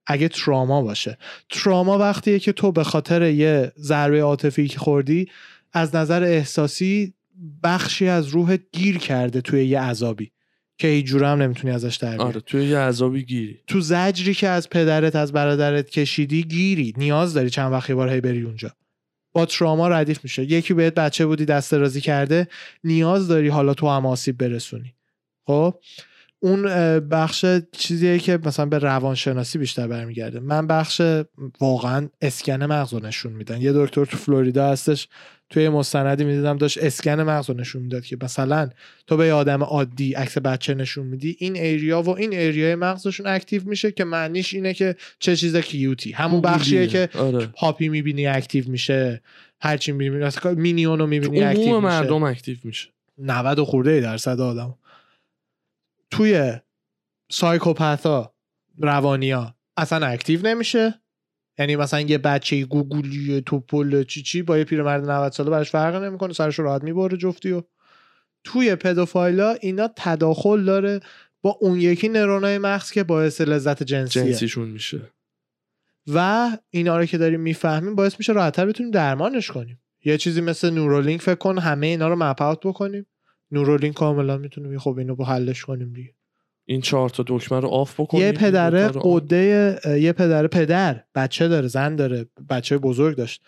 اگه تراما باشه. تراما وقتیه که تو به خاطر یه ضربه عاطفی که خوردی از نظر احساسی بخشی از روحت گیر کرده توی یه عذابی که هیچ جوره هم نمیتونی ازش در بیای. آره توی یه عذابی گیری، تو زجری که از پدرت از برادرت کشیدی گیری، نیاز داری چند وقت یه بار هی بری اونجا. با تراما ردیف میشه. یکی بهت بچه بودی دست درازی کرده، نیاز داری حالا تو هم آسیب برسونی. خب اون بخش چیزیه که مثلا به روانشناسی بیشتر برمیگرده. من بخش واقعا اسکن مغز رو نشون میدن. یه دکتر تو فلوریدا هستش، توی مستندی میدیدم داشت اسکن مغز رو نشون میداد که مثلا تو به آدم عادی عکس بچه نشون میدی، این ایریا و این ایریای مغزشون اکتیو میشه که معنیش اینه که چه چیزا کیوتی، همون بخشیه که آره. پاپی میبینی اکتیو میشه، هرچی میبینی مثلا مینیونو میبینی اکتیو میشه، مردم اکتیو میشه 90 خورده درصد آدم. توی سایکوپاتا روانیا اصلا اکتیو نمیشه، یعنی مثلا یه بچه گوگولی توپل چیچی با یه پیرمرد 90 ساله براش فرق نمیکنه، سرش راحت میبره جفتی. و توی پدوفایلا اینا تداخل داره با اون یکی نورونای مغز که باعث لذت جنسیشون میشه و اینا رو که داریم میفهمیم باعث میشه راحت‌تر بتونیم درمانش کنیم. یه چیزی مثل نورولینک فکر کن، همه اینا رو مپ اوت بکنیم، نورولینک کاملا میتونیم خب اینو با حلش کنیم دیگه. این 4 تا دکمه رو آف بکنیم. یه پدره قده، یه پدر بچه داره، زن داره، بچه بزرگ داشت،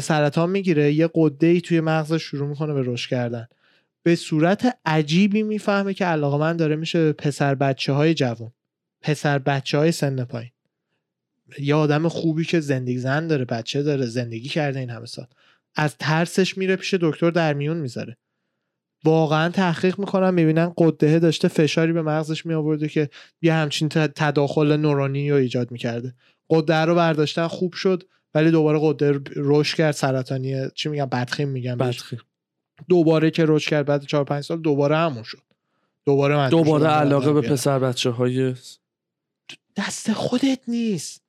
سرطان میگیره، یه قده‌ای توی مغزش شروع میکنه به رشد کردن. به صورت عجیبی میفهمه که علاقه‌مند داره میشه پسر بچه‌های جوان، پسر بچه‌های سن پایین. یه آدم خوبی که زندگی زن داره، بچه داره، زندگی کرده این همه سال، از ترسش میره پیش دکتر، در میون میذاره. واقعا تحقیق میکنن میبینن قده داشته فشاری به مغزش میآورده که یه همچین تداخل نورانی رو ایجاد میکرده. قده رو برداشتن خوب شد ولی دوباره قده رشد کرد، سرطانیه، چی میگن، بدخیم میگن، بدخیم. دوباره که رشد کرد بعد 4-5 سال دوباره همون شد، دوباره علاقه به پسر بچه های دست خودت نیست،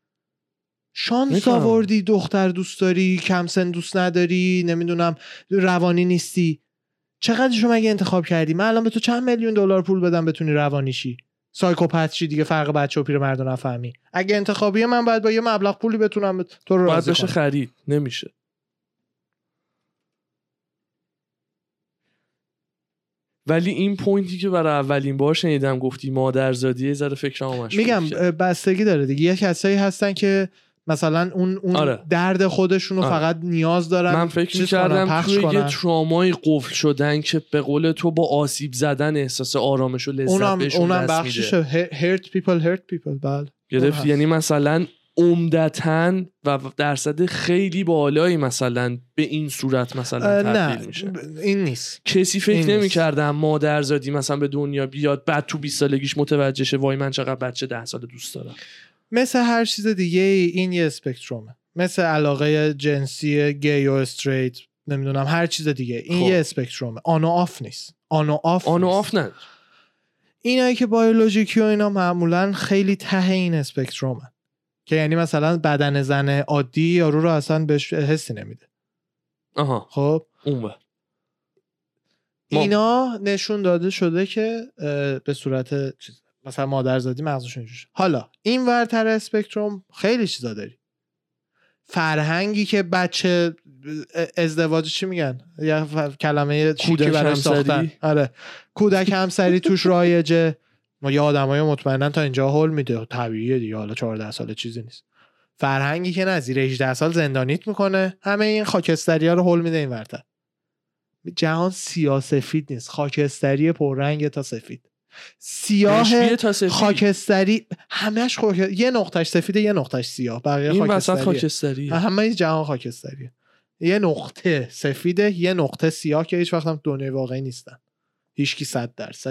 شانس آوردی دختر دوست داری، کم سن دوست نداری، نمیدونم روانی نیستی، چقدرشو مگه انتخاب کردی؟ من الان به تو چند میلیون دلار پول بدم بتونی روانی شی، سایکوپت شی دیگه، فرق بچه و پیرمرد رو نفهمی. اگه انتخابیه من باید با یه مبلغ پولی بتونم تو رو راضی کنم. خرید نمیشه. ولی این پوینتی که برای اولین بار شنیدم گفتی مادرزادیه، ذره فکرام مشغول میگم بستگی داره دیگه. یه کسایی هستن که مثلا اون آره. درد خودشونو آره. فقط نیاز دارن. من فکر می‌کردم توی یه ترامای قفل شدن که به قول تو با آسیب زدن احساس آرامش و لذت بهشون دست میده. بخشش hurt people بله گرفت. یعنی مثلا عمدتاً و درصد خیلی بالایی مثلا به این صورت مثلا تبدیل میشه. این نیست. کسی فکر نمی‌کردم مادرزادی مثلا به دنیا بیاد بعد تو 20 سالگیش متوجه شه وای من چقدر بچه 10 ساله دوست دارم. مثل هر چیز دیگه این یه اسپکترومه، مثل علاقه جنسی گی و استریت، نمیدونم هر چیز دیگه این خوب. یه اسپکترومه، آن و آف نیست. آن و آف نه اینایی که بیولوژیکی و اینا معمولا خیلی ته این اسپکترومه که یعنی مثلا بدن زن عادی یارو رو اصلا بهش حسی نمیده، آها خب اون اینا نشون داده شده که به صورت چیز مثلا مادرزادی مغزشون جوش. حالا این ورتر اسپکتروم خیلی چیزا داری، فرهنگی که بچه ازدواج چی میگن یا کلمه کودک همسری، آره کودک همسری توش رایجه. ما یه آدمایی مطمئنا تا اینجا هول میده، طبیعیه دیگه. حالا 14 ساله چیزی نیست. فرهنگی که نه زیر 18 سال زندانیت میکنه، همه این خاکستری‌ها رو هول میده این ورتر. جهان سیاه‌سفید نیست، خاکستری پررنگ تا سفید، سیاه تا سفید. خاکستری همهش یه نقطهش سفیده یه نقطهش سیاه، بقیه این خاکستریه. خاکستریه همه جهان خاکستریه، یه نقطه سفیده یه نقطه سیاه که هیچ وقت هم دنیای واقعی نیستن، هیچکی 100%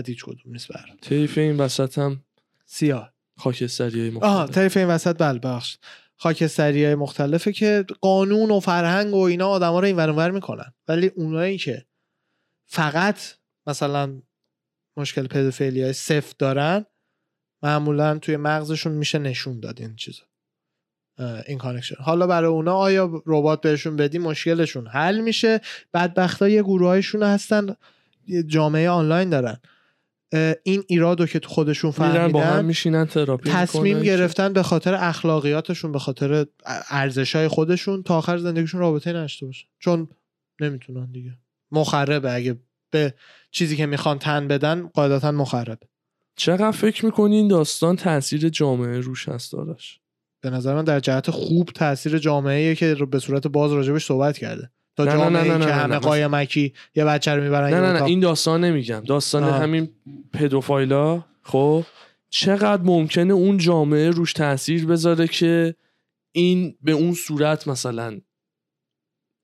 هیچ کدوم نیست. برام طیف این وسط هم سیاه خاکستریای مختلف. آها طیف این وسط بله بخش خاکستریای مختلفه که قانون و فرهنگ و اینا آدما رو اینور اونور میکنن. ولی اونایی که فقط مثلا مشکل پدوفیلیای سفت دارن معمولا توی مغزشون میشه نشون داد این چیزا، این کانکشن. حالا برای اونا آیا ربات بهشون بدی مشکلشون حل میشه؟ بدبختای یه گروهایشون هستن جامعه آنلاین دارن، این ایرادو که تو خودشون فهمیدن با هم میشینن تراپی تصمیم گرفتن به خاطر اخلاقیاتشون به خاطر ارزشای خودشون تا آخر زندگیشون رابطه نشته باشه، چون نمیتونن دیگه. مخربه اگه به چیزی که میخوان تن بدن قاعدتا مخرب. چقدر فکر میکنی این داستان تأثیر جامعه روش هست دارش؟ به نظر من در جهت خوب تأثیر جامعه‌ایه که به صورت باز راجبش صحبت کرده. تا جامعه‌ای که همه قایمکی یه بچه رو میبرن نه این داستان نمیگم، داستان همین پدوفایلا. خب چقدر ممکنه اون جامعه روش تأثیر بذاره که این به اون صورت مثلا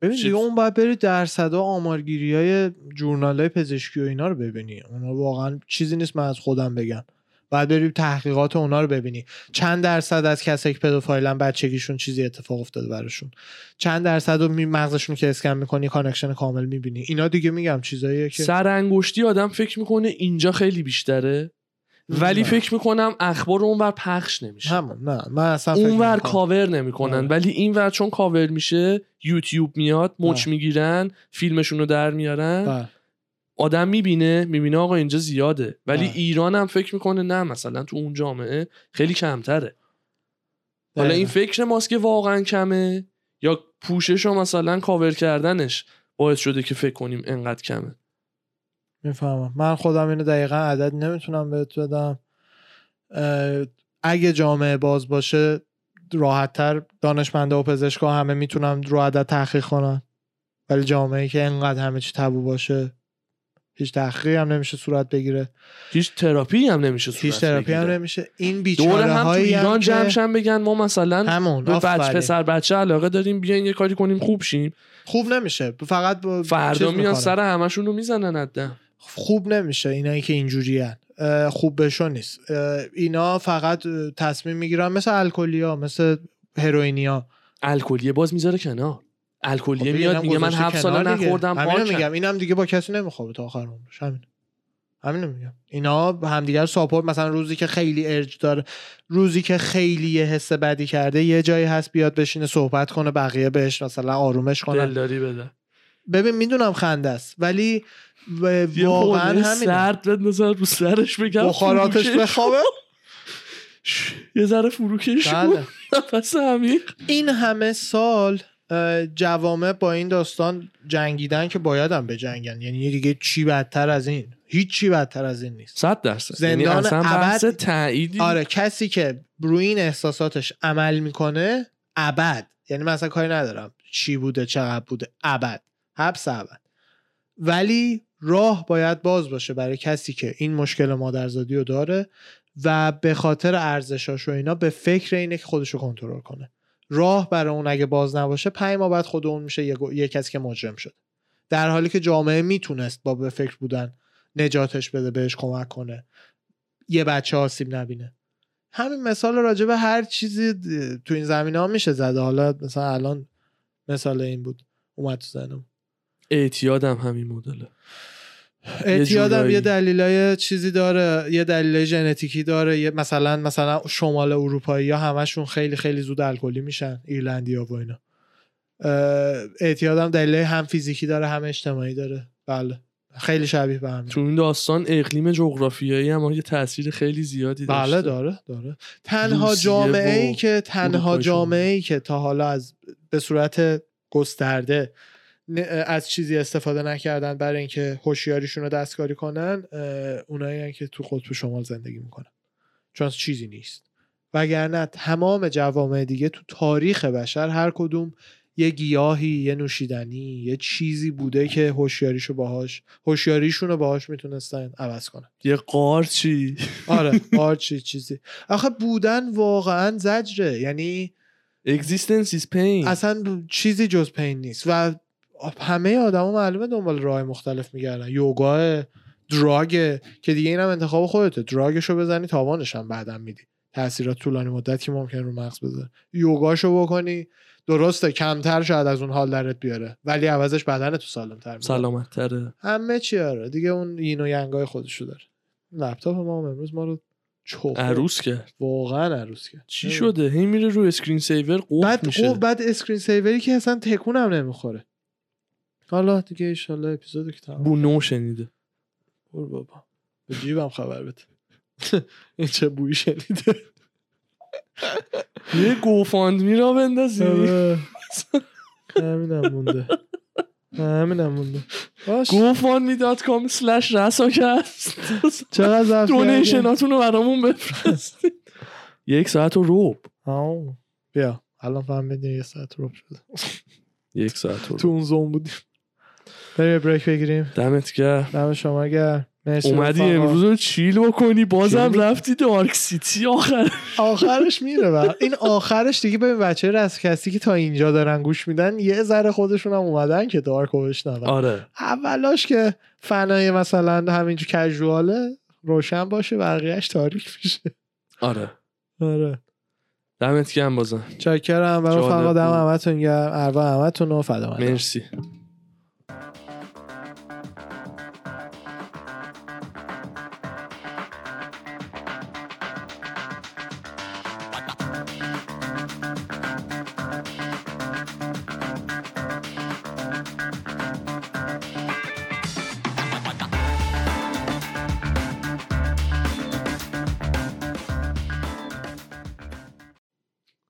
ببین دیگه. اون باید بری درصد و آمارگیری های جورنال های پزشکی و اینا رو ببینی، اونا واقعا چیزی نیست من از خودم بگم، باید بری تحقیقات اونا رو ببینی. چند درصد از کسایی که پدوفایلن بچگیشون چیزی اتفاق افتاده براشون، چند درصد رو مغزشون که اسکن میکنی کانکشن کامل میبینی. اینا دیگه میگم چیزاییه که سر انگشتی آدم فکر میکنه اینجا خیلی بیشتره، ولی فکر میکنم اخبار اونور پخش نمیشه. نه من اصلا اونور کاور نمیکنن، ولی اینور چون کاور میشه یوتیوب میاد مچ میگیرن فیلمشون رو در میارن. آدم میبینه آقا اینجا زیاده، ولی ایران هم فکر میکنه نه مثلا تو اون جامعه خیلی کمتره. حالا این فکر ماست که واقعا کمه یا پوشش و مثلا کاور کردنش باعث شده که فکر کنیم انقدر کمه. میفهمم. من خودم اینو دقیقا عدد نمیتونم بهت بدم. اگه جامعه باز باشه راحت‌تر دانشمندا و پزشکا همه میتونن رو عدد تحقیق کنن، ولی جامعه‌ای که انقدر همه چی تابو باشه هیچ تحقیقی هم نمیشه صورت بگیره، هیچ تراپی هم نمیشه صورت بگیره، هیچ تراپی هم نمیشه. این بیچاره‌های ایران جمعشن بگن ما مثلا همون پسر بچه علاقه داریم بیاین یه کاری کنیم خوب شیم، خوب نمیشه. فقط فردا میان سر همشون رو میزنن عدم. خوب نمیشه. اینایی که اینجورین خوب بهشون نیست، اینا فقط تصمیم میگیرن مثل الکلیا، مثل هروئینیا. الکلیه باز میذاره کنار، الکلیه میاد میگه من 7 سال نخوردم. همینو میگم، اینم دیگه با کسی نمیخوابه تا آخر عمرش. همینو میگم، اینا همدیگر ساپورت. مثلا روزی که خیلی ارج داره، روزی که خیلی حس بدی کرده، یه جایی هست بیاد بشینه صحبت کنه، بقیه بهش مثلا آرومش کنه، دلداری بده. ببین میدونم خنده است، ولی واقعا همین سرد بد نظر رو سرش بگم بخاراتش بخوابه یه ذره فروکش بود. پس همین این همه سال جوامع با این داستان جنگیدن که باید هم بجنگن. یعنی دیگه چی بدتر از این؟ هیچ چی بدتر از این نیست. 100%. زندان ابد تاییدی. آره کسی که روی این احساساتش عمل میکنه ابد، یعنی مثلا کاری ندارم چی بوده چقدر بوده، ابد حبس ابد. ولی راه باید باز باشه برای کسی که این مشکل مادرزادی رو داره و به خاطر ارزشاش و اینا به فکر اینه که خودشو کنترل کنه. راه برای اون اگه باز نباشه 5 ماه بعد خود اون میشه یه کسی که مجرم شده، در حالی که جامعه میتونست با به فکر بودن نجاتش بده، بهش کمک کنه، یه بچه آسیب نبینه. همین مثال راجع به هر چیزی تو این زمینه‌ها میشه زده. حالا مثلا الان مثال این بود اومد تو ذهنم. اعتیادم همین مدله. اعتیادم یه دلیلای چیزی داره، یه دلیلای ژنتیکی داره. یه مثلا شمال اروپایی‌ها همشون خیلی خیلی زود الکلی میشن، ایرلندی‌ها و اینا. اعتیادم دلیل هم فیزیکی داره هم اجتماعی داره. بله خیلی شبیه به هم. تو این داستان اقلیم جغرافیایی هم یه تأثیر خیلی زیادی داشته. بله داره. تنها جامعه‌ای که تا حالا از به صورت گسترده از چیزی استفاده نکردن برای اینکه هوشیاریشون رو دستکاری کنن، اونایی که تو قطب شمال زندگی میکنن، چون چیزی نیست. وگرنه تمام جوامع دیگه تو تاریخ بشر هر کدوم یه گیاهی، یه نوشیدنی، یه چیزی بوده که هوشیاریشون رو باهاش میتونستن عوض کنن. یه قارچی. آره قارچی چیزی. آخه بودن واقعا زجره، یعنی existence is pain. اصلا چیزی جز پین نیست و همه آدما معلومه دنبال راه مختلف میگردن. یوگا، دراگ، که دیگه اینم انتخاب خودته. دراگشو بزنی تاوانش هم بعداً میدی. تاثیرات طولانی مدت که ممکن رو مغز بذاره. یوگاشو بکنی درسته کمتر شاید از اون حال درت بیاره، ولی عوضش بدنت تو سالم‌تر میشه، سلامت‌تره، همه چی. آره دیگه اون یین و ینگای خودشو داره. لپتاپ ما امروز ما رو عروس کرد، واقعا عروس کرد. چی شده؟ هی میره رو اسکرین سیور قفل میشه. بعد اسکرین سیوری که اصلا تکونم نمیخوره. حالا دیگه ان شاءالله اپیزودو که تمام بو نو شنیده. برو بابا به جیبم خبر بده. این چه بویی شنیده؟ یه گوفاندمی را بندازی. همینم مونده gofundme.com/rasakast. چقدر دونیشناتون رو برامون بفرستید. 1 ساعت و ربع. بیا الان فهمیدین 1 ساعت و ربع شده. 1 ساعت و ربع تو اون زون بودیم. بریم بریک بگیریم. دمت گرم. دم شما گرم. اومدی امروز رو چیل بکنی، بازم رفتی دارک سیتی. آخرش میره بر این آخرش دیگه. ببین بچه رسکستی که تا اینجا دارن گوش میدن یه ذره خودشون هم اومدن که دارک رو بشنون. آره اولاش که فنای مثلا همینجور کژواله روشن باشه، بقیهش تاریک میشه. آره دمت گرم بازم. چاکرم برای فقط دم همتون گرم. عربا همتون رو فدامت. مرسی.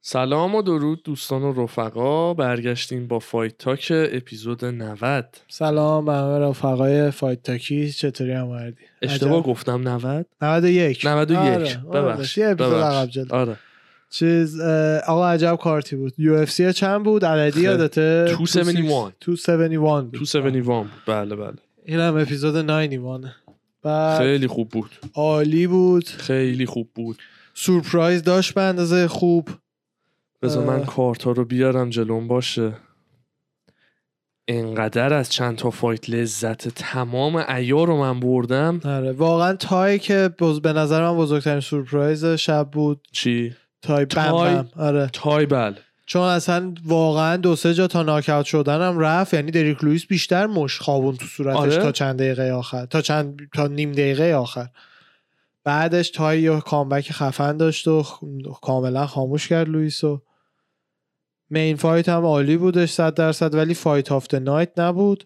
سلام و درود دوستان و رفقا، برگشتیم با فایت تاک اپیزود 90. سلام به همه رفقای فایت تاکی، چطوری آمردی؟ اشتباه گفتم 90؟ 91. ببخش یه اپیزود عقب جلد. آره چیز آقا عجب کارتی بود. یو اف سی چند بود عددی یادته؟ 271. بله این هم اپیزود 91. خیلی خوب بود، عالی بود، خیلی خوب بود. سورپرایز داشت به اندازه خوب. بذار من کارتا رو بیارم جلوم باشه. انقدر از چند تا فایت لذت تمام عیار رو من بردم. آره واقعا تایی که به نظر من بزرگترین سورپرایز شب بود. چی؟ تای بم. آره تای بل، چون اصلا واقعا 2-3 جا تا ناکاوت شدن هم رفت. یعنی دریک لوئیس بیشتر مش خوابون تو صورتش. آره؟ تا نیم دقیقه آخر بعدش تای یه کامبک خفن داشت و کاملا خاموش کرد لوئیسو. مین فایت هم عالی بودش 100%، ولی فایت آف د نایت نبود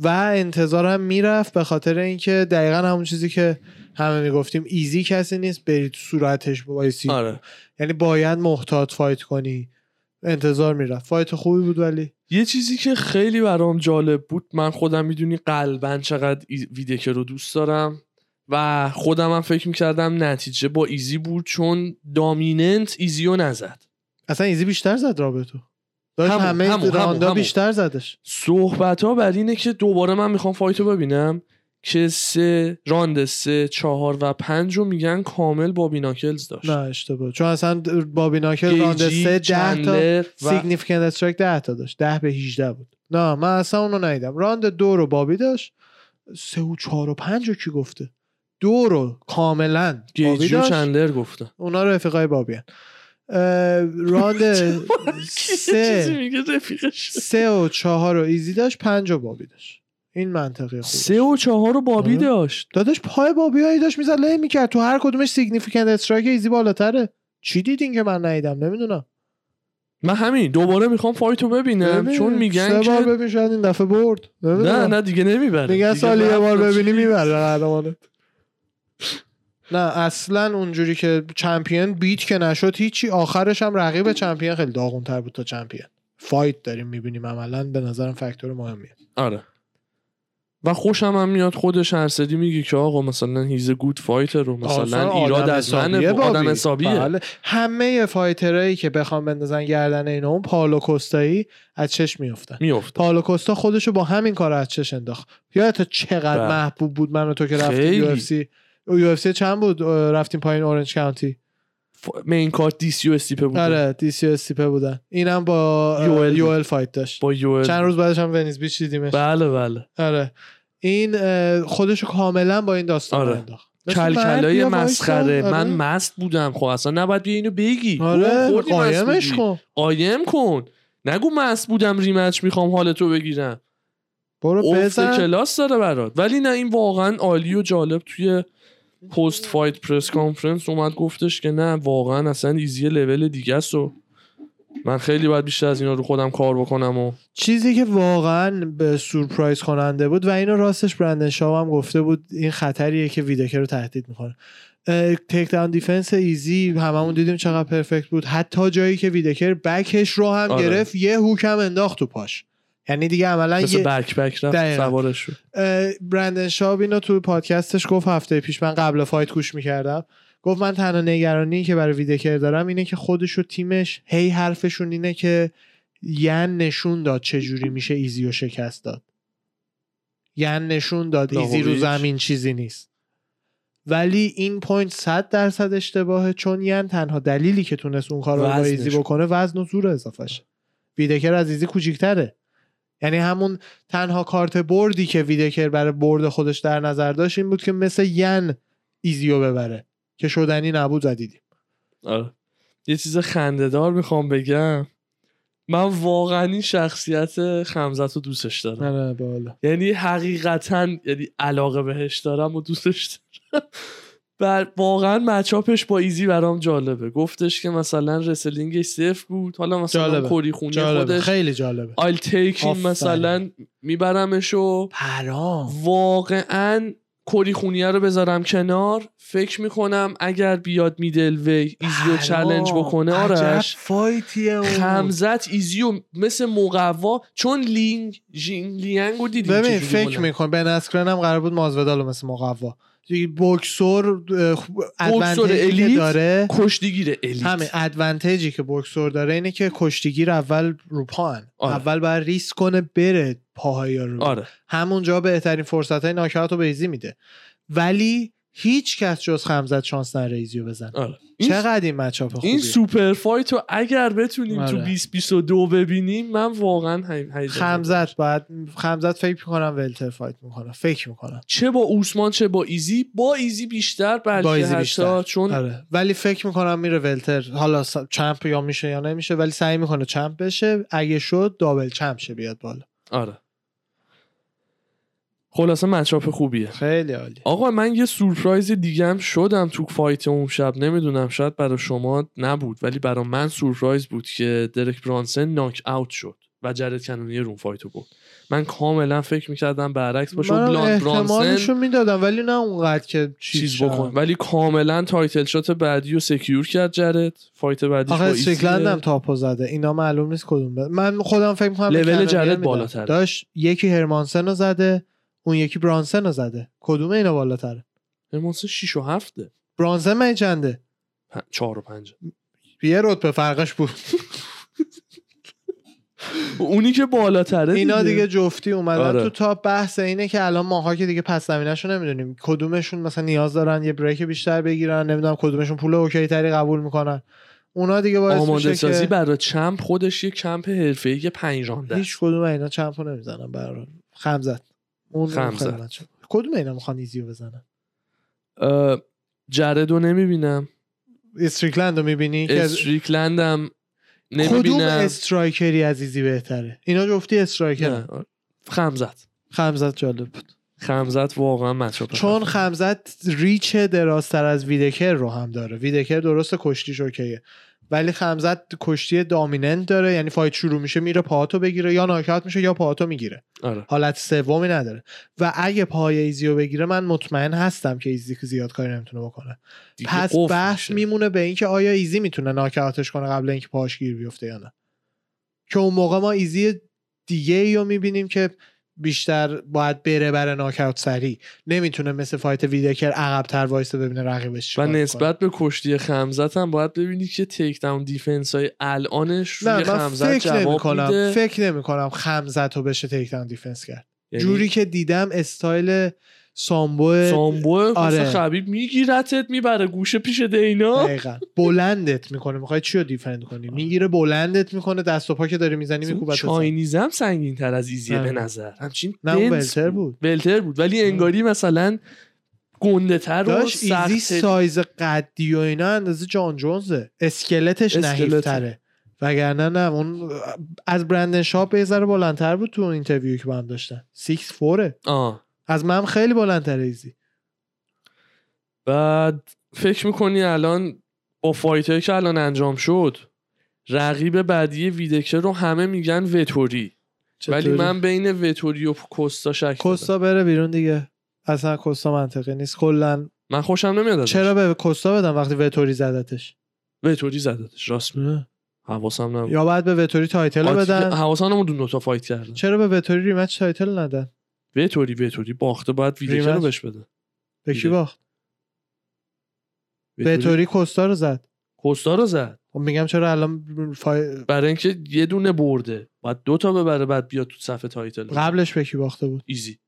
و انتظارم میرفت به خاطر اینکه دقیقا همون چیزی که همه میگفتیم، ایزی کسی نیست برید صورتش بایسی. آره. یعنی باید محتاط فایت کنی. انتظار میرفت. فایت خوبی بود. ولی یه چیزی که خیلی برام جالب بود، من خودم میدونی قلبن چقدر ویدیکر رو دوست دارم و خودم هم فکر میکردم نتیجه با ایزی بود، چون دامیننت ایزیو نزد. اصلا ایزی بیشتر زد رابطو. داشت همه راندا بیشتر زدش. صحبت ها بر اینه که دوباره من میخوام فایتو ببینم که راند 3، 4 و 5 رو میگن کامل بابی ناکلز داشت. نه اشتباه، چون اصلا بابی ناکل راند 3 10 تا سیگنیفیکنت استرایک 10 تا داشت، 10-18 بود. نه من اصلا اون رو ندیدم. راند 2 رو بابی داشت، 3 و 4 و 5 رو کی گفته؟ 2 رو کاملا بابی داشت. چندلر گفته اونا رفیقای بابیان. راند 3 و 4 رو ایزی داشت، 5 رو بابی داشت. این منطقه خوب. 3 و 4 رو بابی داشت. داداش پای بابی هایی داشت میزد لعه میکرد تو هر کدومش. سیگنیفیکنت استرایک ایزی بالاتره. چی دیدین که من ندیدم؟ نمیدونم. من همین دوباره میخوام فایتو ببینم، چون میگن سه بار ببین شاید این دفعه برد. نه دیگه نمیبره، دیگه سال یه بار ببینی میبره قهرمانت. نه اصلا اونجوری که چمپیون بیت که نشد هیچی، آخرش هم رقیب چمپیون خیلی داغونتر بود تا چمپیون. فایت داریم میبینیم عملا، به نظرم فاکتور مهمیه. آره و خوشم هم میاد خودش هرسدی میگه که آقا مثلا هیز گود فایتر رو مثلا ایراد از من آدم حسابیه. بله. همه فایترایی که بخوام بندازن گردن اینا اون پائولو کوستایی از چش میافتن. پائولو کوستا خودشو با همین کار از چش انداخت. یادت چقدر بله. محبوب بود من و تو که رفتیم یو اف سی. یو اف سی چند بود رفتیم پایین اورنج کانتی. مین کارت دی سی او استیپه بود. آره دی سی او استیپه بودن. اینم با یو ال فایت داشت. با یو ال چند روز بعدش هم ونیز بیچ دیدیمش. بله بله. آره این خودشو کاملا با این داستان انداخت. کلکلای مسخره. من مست بودم، خب اصلا نباید بیا اینو بگی. آره قایمش کن، قایم کن، نگو مست بودم ریمچ میخوام حالتو بگیرم، برو بزن. کلاس داره برات. ولی نه این واقعا عالی و جالب توی پست فایت پرس کانفرنس اومد گفتش که نه واقعا اصلا ایزی لول دیگه است و من خیلی باید بیشتر از اینا رو خودم کار بکنم. و چیزی که واقعا به سورپرایز کننده بود و اینا راستش برندن شاو هم گفته بود، این خطریه که ویدکر رو تهدید میکنه. تیک داون دیفنس ایزی هممون دیدیم چقدر پرفکت بود، حتی جایی که ویدکر بکش رو هم آره. گرفت یه هوکم انداخت تو پاش، یعنی دیگه عملا مثل بک رفت سوارش رو. برندن شاو اینو تو پادکستش گفت هفته پیش، من قبل فایت گوش می‌کردم، گفت من تنها نگرانی که برای ویدکر دارم اینه که خودش و تیمش هی حرفشون اینه که ین نشون داد چجوری میشه ایزی و شکست داد، ین نشون داد ایزی رو زمین چیزی نیست. ولی این پوینت 100% اشتباهه، چون ین تنها دلیلی که تونست اون کار رو با ایزی بکنه وزن و زور اضافه شه. ویدکر از ایزی کوچیک‌تره، یعنی همون تنها کارت بردی که ویدکر برای برد خودش در نظر داشت این بود که مثل ین ایزیو ببره که شدنی نبود و دیدیم. آره. یه چیز خنده‌دار میخوام بگم، من واقعا این شخصیت خمزت رو دوستش دارم. آره بالا. یعنی حقیقتا یعنی علاقه بهش دارم و دوستش دارم. واقعا مچاپش با ایزی برام جالبه. گفتش که مثلا رسلینگش صفر بود، حالا مثلا کوری خونی خودش خیلی جالبه. I'll take him مثلا میبرمش و واقعا کوری خونیه رو بذارم کنار، فکر میکنم اگر بیاد میدل وی ایزی رو چالش بکنه آرش خمزت ایزی رو مثل مقوا، چون لینگ رو دیدیم ببین فکر میکنم بن اسکرن هم قرار بود مازودال رو مثل مقوا بوکسور ادوانتیجی داره، کشتیگیر الیت. همه ادوانتیجی که بوکسور داره اینه که کشتیگیر اول رو پاهن آره. اول باید ریسک کنه بره پاهای رو آره. همونجا بهترین فرصت‌های ناک‌آوت رو به ایزی میده، ولی هیچ کس جز خمزت شانس نره ایزیو بزن آره. چقدر این مچاپ خوبیه. این سوپر فایت رو اگر بتونیم آره. تو 2022 ببینیم من واقعا خمزت باید فکر می‌کنم ولتر فایت می‌کنه، فکر می‌کنم چه با عثمان چه با ایزی، با ایزی بیشتر بلکه حتی چون آره. ولی فکر می‌کنم میره ولتر، حالا چمپ یا میشه یا نمیشه، ولی سعی می‌کنه چمپ بشه، اگه شد دابل چمپ شه بیاد بالا آره. خلاصه مچاپ خوبیه، خیلی عالی. آقا من یه سورپرایز دیگه هم شدم تو فایت اون شب، نمیدونم شاید برای شما نبود ولی برای من سورپرایز بود که درک برانسن ناک اوت شد و جرد کنونی رون فایتو بود. من کاملا فکر میکردم برعکس باشه، بلاند برانسن من میدادم ولی نه اونقدر که چیز بکنه، ولی کاملا تایتل شات بعدیو سکیور کرد جرد. فایت بعدیش با سیکلند هم تاپو زده، اینا معلوم نیست کدوم بده. من خودم فکر میکنم لول جرد بالاتر داشت، یکی هرمانسن رو زده اون یکی برانسن رو زده، کدوم اینا بالاتره؟ برانسن 6 و 7، برانسن من چنده 4 و 5 یه رتبه فرقش بود. اونی که بالاتره اینا دیگه جفتی اومدن آره. تو تاپ. بحث اینه که الان ماها که دیگه پس زمینه‌شو نمیدونیم، کدومشون مثلا نیاز دارن یه بریک بیشتر بگیرن، نمیدونم کدومشون پول اوکی تری قبول میکنن، اونا دیگه باعث میشه که آماده سازی برای چمپ خودش یه کمپ حرفه‌ای که 5 رانده. هیچ کدوم اینا چمپو نمیزنن برای خمزت. کدوم اینا میخوان ایزیو بزنن؟ جردو نمیبینم، استریکلندو میبینی؟ استریکلندم نمیبینم. کدوم استرایکری از ایزی بهتره؟ اینا جفتی استرایکر. خمزت جالب بود، خمزت واقعا مچاپ، چون خمزت ریچ درازتر از ویدکر رو هم داره. ویدکر درست کشتیش اوکیه ولی خمزه کشتی دامیننت داره، یعنی فایت شروع میشه میره پاهاتو بگیره، یا ناکات میشه یا پاهاتو میگیره. آره. حالت سومی نداره و اگه پای ایزیو بگیره من مطمئن هستم که ایزی زیاد کاری نمیتونه بکنه. پس بحث میمونه به اینکه آیا ایزی میتونه ناکاتش کنه قبل اینکه پاهاش گیر بیفته یا نه، که اون موقع ما ایزی دیگه‌ای رو میبینیم که بیشتر باید بره بره ناکاوت سری، نمیتونه مثل فایت ویدکر عقب‌تر وایسه ببینه رقیبش چیکار می‌کنه. و نسبت به کشتی خمزت هم باید ببینید که تیک داون دیفنس‌های الانش روی خمزت جواب میده. فکر نمی‌کنم خمزت رو بشه تیک داون دیفنس کرد. یعنی جوری که دیدم استایل سامبو آره. خبیب میگیرتت میبره گوشه پیش دینا، دقیقاً بلندت میکنه، میخوای چی رو دیفند کنی، میگیره بلندت میکنه، دست و پا که داری میزنی میکوبت. چاینیزم سنگین تر از ایزیه به نظر، همچین بلتر بود، بلتر بود ولی انگاری مثلا گنده تر و سخت. ایزی سایز قدی و اینا اندازه جان جونزه، اسکلتش نحیف تره، وگرنه نه اون از برندن شاپ یه ذره بلندتر بود. تو اون اینترویو که با هم داشتن 6'4 از من خیلی بلندتر ایزی. بعد فکر میکنی الان با فایتایی که الان انجام شد رقیب بعدی ویدکر رو همه میگن ویتوری، ولی من بین ویتوری و کوستا شک دارم. کوستا بره بیرون دیگه، اصلا کوستا منطقی نیست کلا. من خوشم نمیاد. چرا به کوستا بدم وقتی ویتوری زدتش؟ ویتوری زدتش راست میگه، حواسم نبود. یا بعد به ویتوری تایتل بدن. حواسم نمون دو تا فایت کردن. چرا به ویتوری ریمچ تایتل ندادن؟ ویتوری باخته، باید ویدکر رو بهش بده. به کی باخت؟ ویتوری کوستا رو زد. میگم چرا الان برای اینکه یه دونه برده باید دوتا ببره بعد بیاد تو صفحه تایتل. قبلش به کی باخته بود؟ ایزی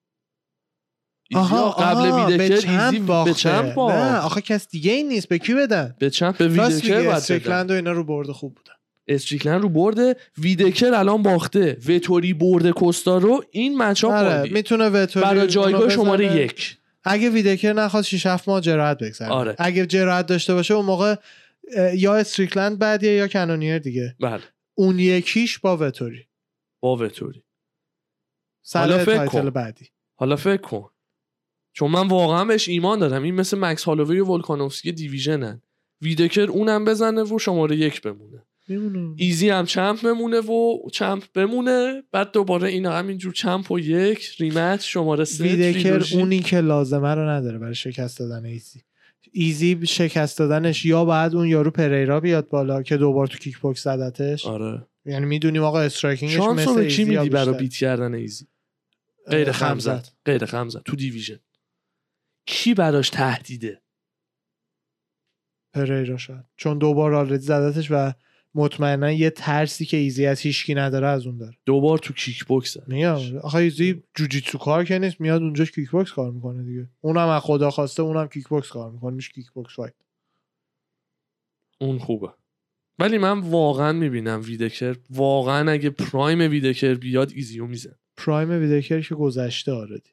قبل ویدکر ایزی باخته. به چمپ باخت. نه آخه کس دیگه این نیست، به کی بدن؟ به چمپ، به ویدکر. بعد استریکلند و اینا رو برده خوب بودن. استریکلند رو برده، ویدکر الان باخته، ویتوری برده کوستا رو، این مچ‌آپ عالیه. میتونه ویتوری برای جایگاه شماره یک. اگه ویدکر نخواست 6-7 ماه جراحت بگذره. آره. اگه جراحت داشته باشه اون موقع یا استریکلند بعدیه یا کانونیر دیگه. بله. اون یکیش با ویتوری. حالا فکر کن. بعدی. حالا فکر کن. چون من واقعا بهش ایمان دارم، این مثل مکس هالووی و ولکانوفسکی دیویژنن. ویدکر اونم بزنه و شماره یک بمونه. ایزی هم چمپ بمونه و بعد دوباره اینا همینجور چمپ و یک ریمت شماره 3. ویدکر اونی که لازمه رو نداره برای شکست دادن ایزی شکست دادنش، یا بعد اون یارو پریرا بیاد بالا که دوبار تو کیک بوکس زدتش. آره یعنی میدونیم آقا استرایکینگش مثل ایزی. چی میدی برای بیت کردن ایزی غیر خمزت تو دیویژن کی براش تهدیده؟ پریرا شد، چون دوبار آلردی زدتش و مطمئنا یه ترسی که ایزی از هیچکی نداره از اون داره. دوبار تو کیک بوکس میاد. آخه ایزی جوجیتسو کار که نیست، میاد اونجا کیک بوکس کار میکنه دیگه. اونم از خدا خواسته اونم کیک بوکس کار میکنه، میشه کیک بوکس فایت. اون خوبه. ولی من واقعا میبینم ویدکر، واقعا اگه پرایم ویدکر بیاد ایزیو میزنه. پرایم ویدکر که گذشته آردی.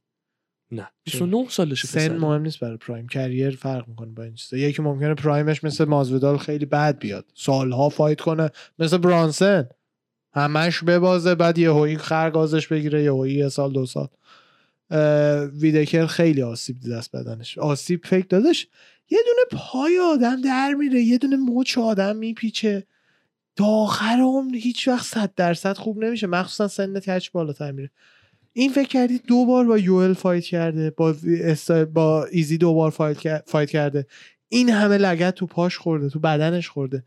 نه 29 سالشه. سن مهم نیست برای پرایم، کریر فرق میکنه با این چیزا. یکی ممکنه پرایمش مثل مازودال خیلی بد بیاد، سالها فایت کنه، مثل برانسن همش ببازه بعد یهویی خرگازش بگیره، یهویی یه سال دو سال. ویدکر خیلی آسیب دید از بدنش، آسیب فکر دادش، یه دونه پای آدم در میره، یه دونه مچ آدم میپیچه، تا آخر عمر هیچ وقت 100% خوب نمیشه، مخصوصا سنت هرچی بالاتر میره. این فکر کردی دو بار با یوئل فایت کرده، با ایزی دو بار فایت کرده، این همه لگد تو پاش خورده، تو بدنش خورده.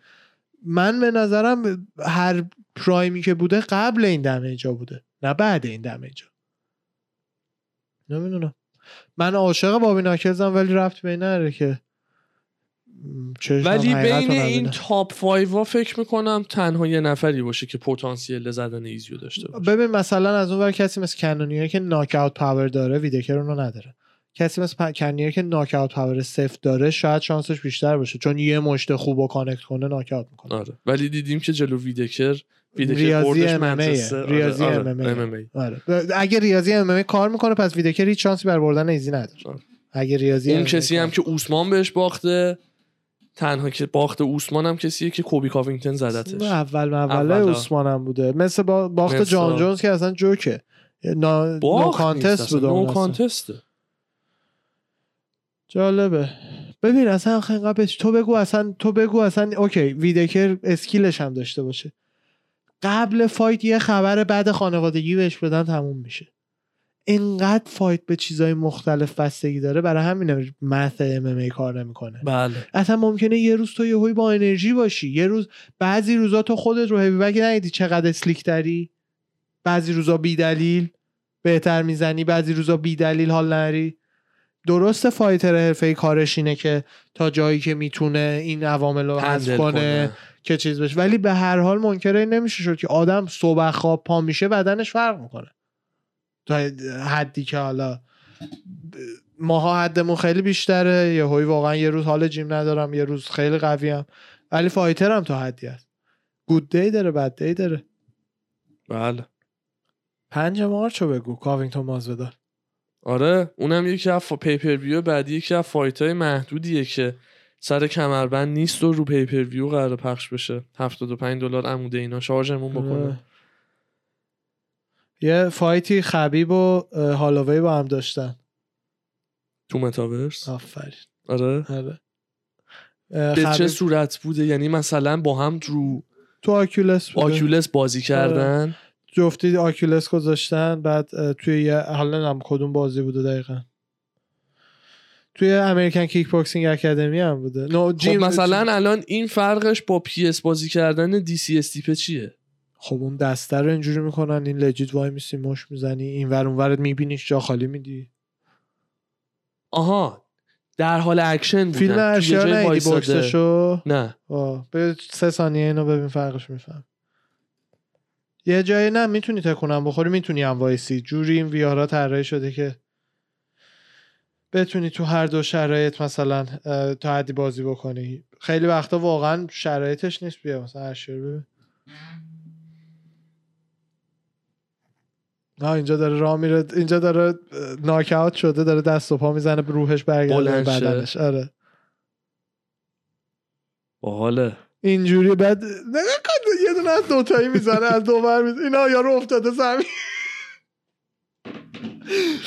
من به نظرم هر پرایمی که بوده قبل این دمیجا بوده، نه بعد این دمیجا. نمیدونم، من عاشق بابی ناکلزم ولی رفت به نره که. ولی بین این تاپ 5 ها فکر میکنم تنها یه نفری باشه که پتانسیل زدن ایزیو داشته باشه. ببین مثلا از اون ور کسی مثل کانونیر که ناک اوت پاور داره، ویدکر اونو نداره. کسی مثل کانونیر که ناک اوت پاور صفر داره شاید شانسش بیشتر باشه، چون یه مشت خوبو کانکت کنه ناک اوت میکنه. آره. ولی دیدیم که جلو ویدکر بردش منچستر. ریاضی MMA. آره. اگه ریاضی MMA کار میکنه پس ویدکر هیچ شانسی بر بردن ایزی نداره. آره. اگه ریاضی اون کسی هم که عثمان بهش باخته، تنها که باخت عثمان هم کسیه که کوبی کاوینگتن زدتش. اول عثمان هم بوده، مثل باخت جان جونز که اصلا جوکه، نو کانتست بوده، نو کانتسته. جالبه. ببین اصلا خنقبش تو بگو اصلا اوکی ویدکر اسکیلش هم داشته باشه، قبل فایت یه خبر بعد خانوادگی بهش بدن تموم میشه. اینقدر فایت به چیزهای مختلف بستگی داره، برای همین مت ام ام ای کار نمیکنه. بله. اصلا ممکنه یه روز تو یهویی با انرژی باشی، یه روز بعضی روزا تو خودت رو هیوی بگی ندیدی چقدر اسلیک تری، بعضی روزا بی دلیل بهتر میزنی، بعضی روزا بی دلیل حال نری. درسته فایتر حرفه‌ای کارش اینه که تا جایی که میتونه این عوامل رو حذف کنه که چیز بشه، ولی به هر حال منکره نمیشه شد که آدم صبح خواب پا میشه بدنش فرق میکنه تا حدی که حالا ماها حدمون خیلی بیشتره، یه هوی واقعا یه روز حال جیم ندارم، یه روز خیلی قویم، ولی فایترم تا حدی هست، گود دی داره بد دی داره. بله. 5 مارچو بگو کاوینگتون مازودار. آره اونم یکی از پیپر ویو بعدی، یکی از فایت‌های محدودیه که سر کمربند نیست و رو پیپر ویو قرار پخش بشه. $75 عموده اینا شارژمون بکنه. یه فایتی خبیب و هالووی با هم داشتن تو متاورس. آفرین. آره. به چه صورت بوده؟ یعنی مثلا با هم تو آکیولس بازی کردن. آره. جفتی آکیولس گذاشتن، بعد توی یه حالا هم کدوم بازی بوده دقیقا، توی امریکن کیک باکسینگ اکادمی هم بوده. خب مثلا الان این فرقش با پی اس بازی کردن دی سی اس تیپ چیه؟ خب اون دسته رو اینجوری میکنن، این لجیت وای میسی مش میزنی این ور اون ورت میبینیش جا خالی میدی. آها در حال اکشن بودن. فیلم اشیا نیدی باکسشو؟ نه. به 3 ثانیه اینو ببین فرقش میفهم. یه جایی نه میتونی تکونم بخوری، میتونی هم وایسی، جوری این ویارا طراحی شده که بتونی تو هر دو شرایط مثلا تا حدی بازی بکنی. خیلی وقتا واقعا شرایطش نیست، بیا مثلا هر شروع نه اینجا داره راه میره، اینجا داره ناک اوت شده، داره دست و پا میزنه، روحش برگرده بدنش. آره باحاله اینجوری. بعد نگاه کن یه دونه از دوتایی میزنه، از دوبر میزنه، اینا یارو افتاده زمین،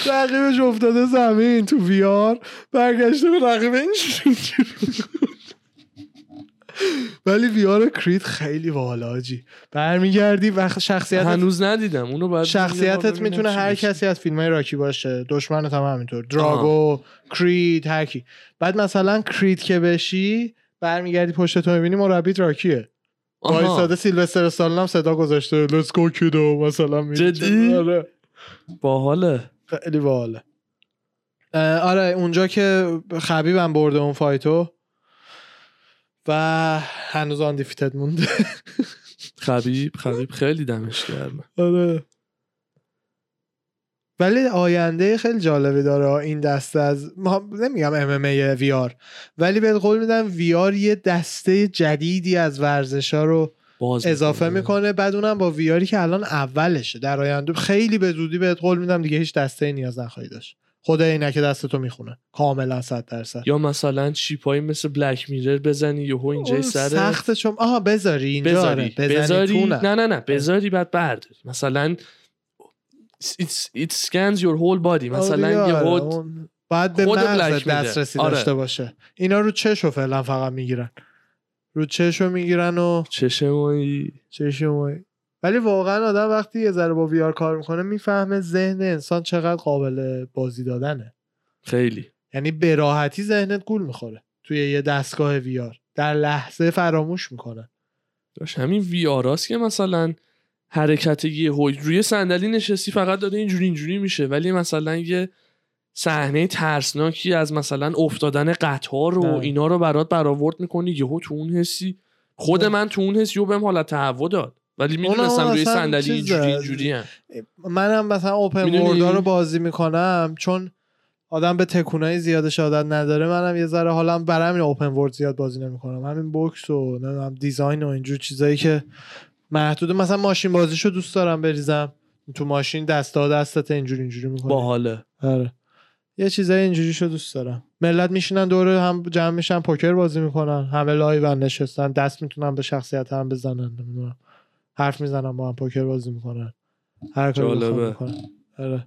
رقیبش افتاده زمین تو ویار، برگشته به رقیب اینجوری. ولی ویار کرید خیلی بالاجی، برمیگردی وقت شخصیت هنوز ندیدم اونو، بعد شخصیتت میتونه هر کسی از فیلمای راکی باشه، دشمنت هم همینطور، دراگو، کرید، هر کی. بعد مثلا کرید که بشی برمیگردی پشت تو میبینی مربی راکیه، وایساده سیلوستر استالون هم صدا گذاشته لتس گو کیدو مثلا میگه. آره باحاله، خیلی باحاله. آره اونجا که خبیبم برده اون فایتو و هنوز آن دیفیتد مونده. خبیب خیلی دمش گرمه. آره ولی آینده خیلی جالبی داره این دسته از نمیگم MMA VR، ولی به قول میدم VR یه دسته جدیدی از ورزشا رو اضافه میکنه، بعد اونم با ویاری که الان اولشه. در آینده خیلی به زودی به قول میدم دیگه هیچ دسته نیاز نخواهی داشت، خدا اینا که دستتو میخونه کاملا 100%. یا مثلا چیپایی مثل بلک میرر بزنی یهو اینجای سر سخته، چون آها بذاری اینجا بذاری نه بذاری بعد برداری، مثلا it scans your whole body، مثلا یه خود بعد مغزت دسترسی داشته باشه. اینا رو چشو فعلا فقط میگیرن، رو چشو میگیرن و چشمایی. ولی واقعا آدم وقتی یه ذره با ویار کار میکنه میفهمه ذهن انسان چقدر قابل بازی دادنه. خیلی یعنی به راحتی ذهنت گول میخوره توی یه دستگاه ویار، در لحظه فراموش میکنه. داش همین ویاراست که مثلا حرکت یه روی صندلی نشستی فقط داره اینجوری میشه، ولی مثلا یه صحنه ترسناکی از مثلا افتادن قطار و اینا رو برات برآورد میکنی، یهو تو اون حسی خود من تو اون حسی بهم حالت تهوع داد، ولی میدونستم روی صندلی اینجوری هم. منم مثلا اوپن وردا رو بازی میکنم، چون آدم به تکونای زیادش عادت نداره، منم یه ذره حالم برام اوپن ورد زیاد بازی نمیکنم، همین بوکس و نمیدونم دیزاین و اینجور چیزایی که محدود. مثلا ماشین بازیشو دوست دارم بریزم تو ماشین، دستت اینجوری میکنه باحاله. آره یه چیزای اینجوریشو دوست دارم. ملت میشینن دوره هم جمع میشن پوکر بازی میکنن، همه لایو نشستن، دست میتونن به شخصیت هم بزنن، نمیدونم حرف میزنن با هم، پوکر بازی میکنن، هر کاری میکنن. آره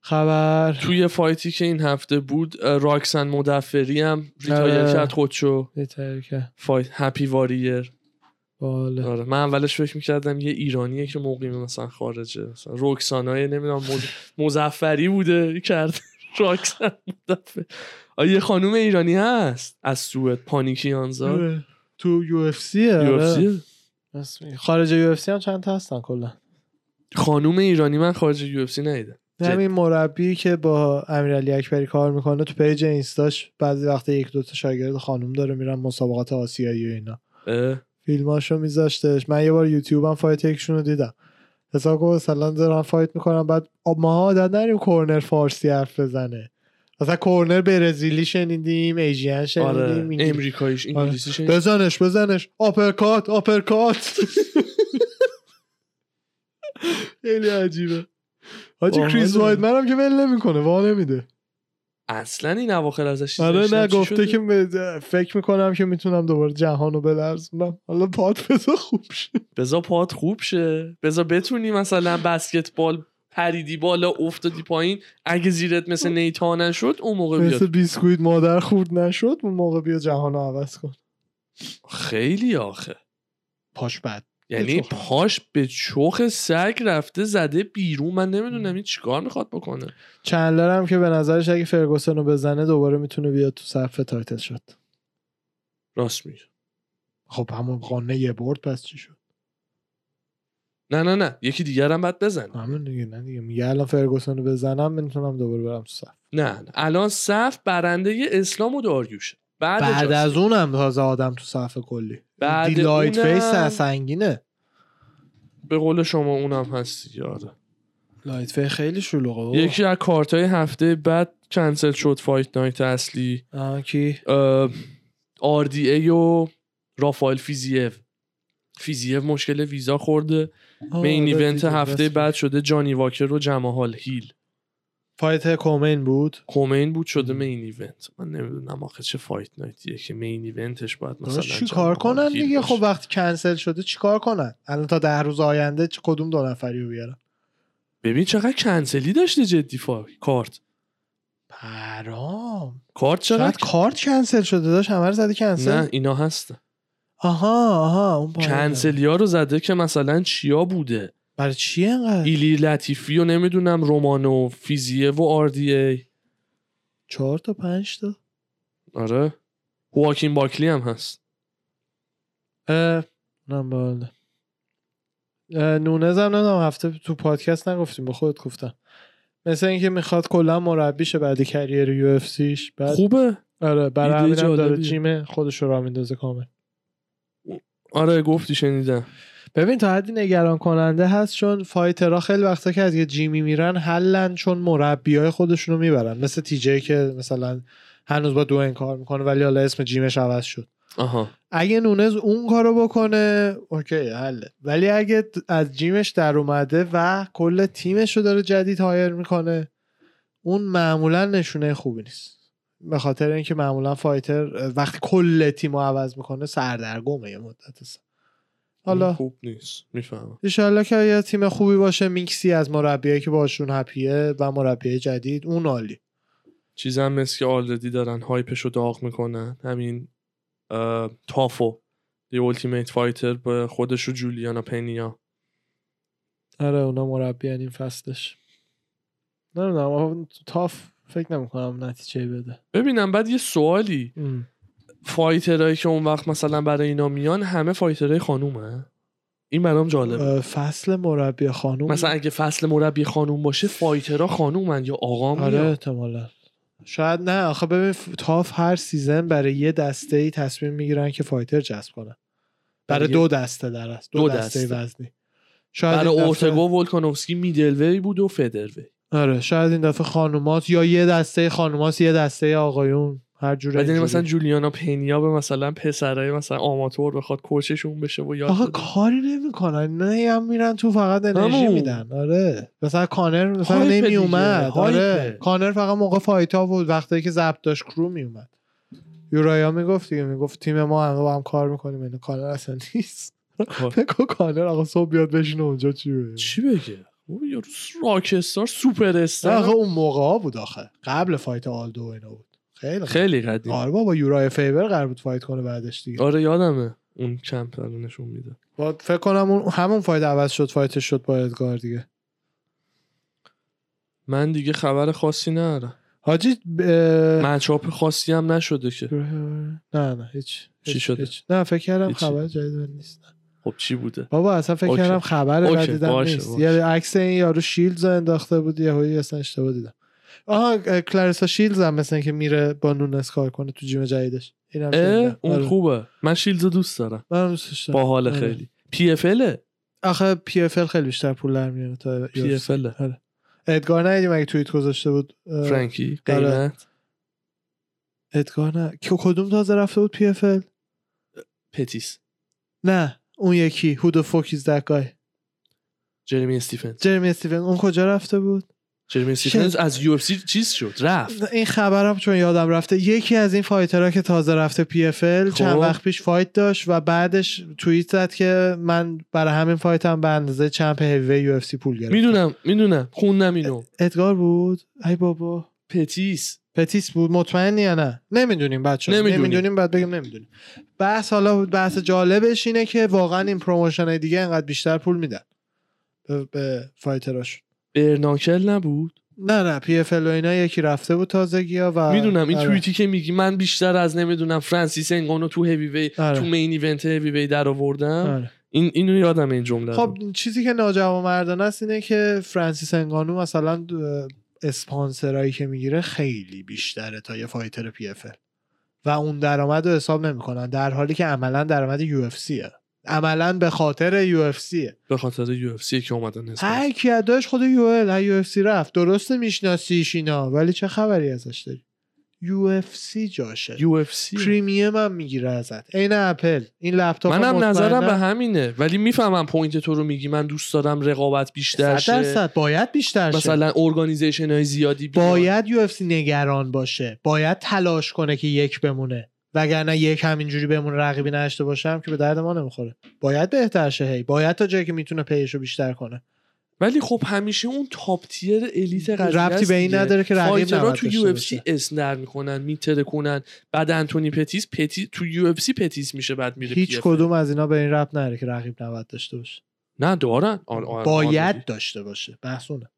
خبر توی فایتی که این هفته بود راکسن مدفری هم ریتایر کرد خودشو، فایت هپی واریر. آره من اولش فکر می‌کردم یه ایرانیه که مقیم مثلا خارجه، مثلا رکسانای نمیدونم مظفری بوده کرد راکسن مدفری. یه خانم ایرانی هست از سوئد، پانیکیانزا تو یو اف سی. یو اف سی رسمی خارج یو اف سی هم چند تا هستن کلا. خانم ایرانی من خارج یو اف سی ندیدم. همین مربی که با امیرعلی اکبری کار میکنه تو پیج اینستاش بعضی وقتا یک دو تا شاگرد خانم داره میرن مسابقات آسیایی و اینا. فیلماشو میذاشتش. من یه بار یوتیوبم فایت یکشون رو دیدم. حساب کنم مثلا دارن فایت میکنن، بعد ما عادت نداریم کورنر فارسی حرف بزنه. مثلا کورنر برزیلی شنیدیم، ایجیان شنیدیم، آره. امریکاییش، انگلیسی شنیدیم. بزنش آپرکات. خیلی عجیبه. حاجی کریس وایدمن هم که ول نمیکنه، وا نمیده اصلا این اواخر ازش. آره نه گفته که فکر میکنم که میتونم دوباره جهانو بلرزونم. حالا پات بزا پات خوب شه، بزا بتونی مثلا بسکتبال پریدی بالا افتادی پایین، اگه زیرت مثل نیتا نشد اون موقع بیاد، مثل بیسکویت مادر خورد نشد اون موقع بیا جهانو عوض کن. خیلی آخه پاش بد، یعنی پاش به چوخ سگ رفته زده بیرون. من نمیدونم این چیکار میخواد بکنه. چندلر هم که به نظرش اگه فرگوسن رو بزنه دوباره میتونه بیاد تو صفحه تایتل شد. راست میگه. خب همون قانه یه برد پس چی شد؟ نه یکی دیگر هم باید بزنه. همون دیگه. نه دیگه میگه الان فرگوسن رو بزنم میتونم دوباره برم تو صفحه. نه الان صفحه برنده اسلام و داریوشه. بعد از اونم تازه آدم تو صفحه کلی دیلایت فیس سنگینه. به قول شما اونم هستی یاره. لایت فیس خیلی شلوغه. یکی از کارتای هفته بعد کنسل شد فایت نایت اصلی. کی؟ RDA و رافائل فیزیف مشکل ویزا خورده. مین ایونت هفته بعد شده جانی واکر و جماهال هیل. فایت کومین بود شده مین ایونت. من نمیدونم آخه چه فایت نایتیه که مین ایونتش باید مثلا چی کار کنن دیگه. خب وقتی کنسل شده چی کار کنن الان تا 10 روز آینده؟ چه کدوم دو نفری رو بیارن؟ ببین چقدر کنسلی داشته جدی کارت پرام. کارت چقدر کارت کنسل شده داشت، همه رو زده کنسل. نه اینا هست. آها اون کنسلیا رو زده که مثلا چیا بوده، برای چی اینقدر ایلی لطیفی و نمیدونم رومانو فیزیه و RDA 4 تا 5 تا. آره هواکین باکلی هم هست. نمیدونم نونز هم نمیدونم هفته تو پادکست نگفتیم به خودت گفتم مثلا اینکه میخواد کلا مربیشه بعد کریر یو اف سیش. خوبه. آره برای همینم داره جیم خودش رو راه میندازه کامل. آره گفتی شنیدم. ببین تا حدی نگران کننده هست چون فایترها خیلی وقتا که از یه جیمی میرن حلن چون مربیای خودشونو میبرن، مثل تی جی که مثلا هنوز با دوئن کار میکنه ولی حالا اسم جیمش عوض شد. اگه نونز اون کارو بکنه اوکی حله، ولی اگه از جیمش در اومده و کل تیمش رو داره جدید هایر میکنه اون معمولا نشونه خوبی نیست، به خاطر اینکه معمولا فایتر وقتی کل تیمو عوض میکنه سردرگمه یه مدت است. حالا خوب نیست میفهمم. ان شاءالله که یه تیم خوبی باشه، میکسی از مربیایی که باشون هپیه و مربی جدید اون عالی. چیزا هم مثل که آلردی دارن هایپشو داغ میکنن، همین تافو دی التیمیت فایتر به خودش و جولیانا پنیا. آره اونا مربیان این فصلش. نه تاف فکر نمیکنم نتیجه بده. ببینم بعد یه سوالی فایترایی که اون وقت مثلا برای اینا میان همه فایترای خانومه؟ این برام جالبه. فصل مربی خانوم مثلا اگه فصل مربی خانوم باشه فایترها خانومن یا آقا میان؟ آره احتمالاً. شاید نه آخه ببین تاف هر سیزن برای یه دسته‌ای تصمیم میگیرن که فایتر جذب کنن، برای دو دسته در است، دو دسته وزنی. شاید برای اورتگو ولکانوفسکی میدلوی بود و فدروی. آره شاید این دفعه خانومات یا یه دسته خانومات یه دسته آقایون هر جوری. بعد مثلا جولیانا پنیا به مثلا پسرای مثلا آماتور بخواد کوچشون بشه و یاد آخه کاری نمیکنن، نه هم میرن تو فقط انرژی میدن. آره مثلا کانر مثلا نمی اومد. آره کانر فقط موقع فایتا بود، وقتی که ضبط داشت کرو می اومد. یورایا میگفت دیگه، میگفت تیم ما همه با هم کار میکنیم، اینا کانر اصلا نیست. فکر کانر آقا صبح بیاد بشینه اونجا چی بگه؟ یارو راک استار سوپر استار اون موقع ها بود آخه، قبل فایت آلدو اینا بود، خیلی قدیم. آره بابا یورای فیبر قرار بود فایت کنه بعدش دیگه. آره یادمه اون چمپ نشون میده. بعد فکر کنم اون همون فایت عوض شد، فایتش شد با ادگار دیگه. من دیگه خبر خاصی ندارم حاجی، مچاپ خاصی هم نشده که. نه هیچ. چی شده؟ نه فکر کردم خبر جدید نیست. خب چی بوده؟ بابا اصلا فکر کردم خبر جدیدم نیست. یه عکس این یارو شیلدز انداخته بود، یهو اصلا اشتباه دیدم. آها کلاریسا شیلدز هم مثلا که میره با نونس کار کنه تو جیم جدیدش. اینم اون خوبه. من شیلدز دوست دارم. منم دوستش دارم. باحال خیلی. پی اف ال آخه پی اف ال خیلی بیشتر پول در میاره تا پی اف ال. آره. ادگار ندیدیم اگه توییت گذاشته بود فرانکی قیمت ادگار نه کدوم تازه رفته بود پی اف ال پتیس نه اون یکی who the fuck is that guy جرمی استیفن اون کجا رفته بود؟ جرمی استیفنز از یو اف سی چیز شد رفت. این خبرم چون یادم رفته، یکی از این فایترها که تازه رفته پی اف ال چند وقت پیش فایت داشت و بعدش توییت زد که من برای همین فایتم به اندازه چمپ هیوی یو اف سی پول گرفتم. میدونم خوندم اینو. ادگار بود. ای بابا پتیس بود مطمئنی یا نه؟ نمیدونیم بچه‌ها. نمیدونیم بعد بگیم نمیدونیم. بحث حالا بحث جالبش اینه که واقعا این پروموشن‌های دیگه انقدر بیشتر پول میدن به فایتراش. برناکل نبود؟ نه پی اف ال و اینا یکی رفته بود تازگی‌ها و میدونم این توییتی که میگی من بیشتر از نمیدونم فرانسیس انگانو تو هیوی وی تو مین ایونت هیوی وی در آوردم. اینو یادم این جمله. خب چیزی که ناجوامردانه است اینه که فرانسیس انگانو مثلا اسپانسرایی که میگیره خیلی بیشتره تا یه فایتر پی اف ال و اون درآمد رو حساب نمی‌کنن، در حالی که عملاً درآمد یو اف سیه. عملاً به خاطر یو اف سیه، به خاطر یو اف سی که اومدن اسپانسر. هر کی اداش خود یو اف سی رفت، درسته میشناسیش اینا ولی چه خبری ازش داری؟ یو اف سی جاشه، یو اف سی پریمیوم هم میگیره ازت، عین اپل. این لپتاپ منم نظرم به همینه، ولی میفهمم پوینت تو رو میگی. من دوست دارم رقابت بیشتر شه، 100% باید بیشتر شه. مثلا اورگانایزیشن های زیادی باید یو اف سی نگران باشه، باید تلاش کنه که یک بمونه، وگرنه یک همینجوری بمون رقیبی نداشته باشم که به درد ما نمیخوره. باید بهتر شه، باید تا جایی که میتونه پیشو بیشتر کنه. ولی خب همیشه اون تاپ تیر الیت قضیه ربطی به این نداره که رقیب نباشه. تو یو اف سی اسنر میکنن، میتره کنن، بعد انتونی پتیس تو یو اف سی پتیس میشه، بعد میره هیچ کدوم از اینا به این ربط نداره که رقیب نباید داشته باشه. نه دارن، باید داشته باشه. بحثونه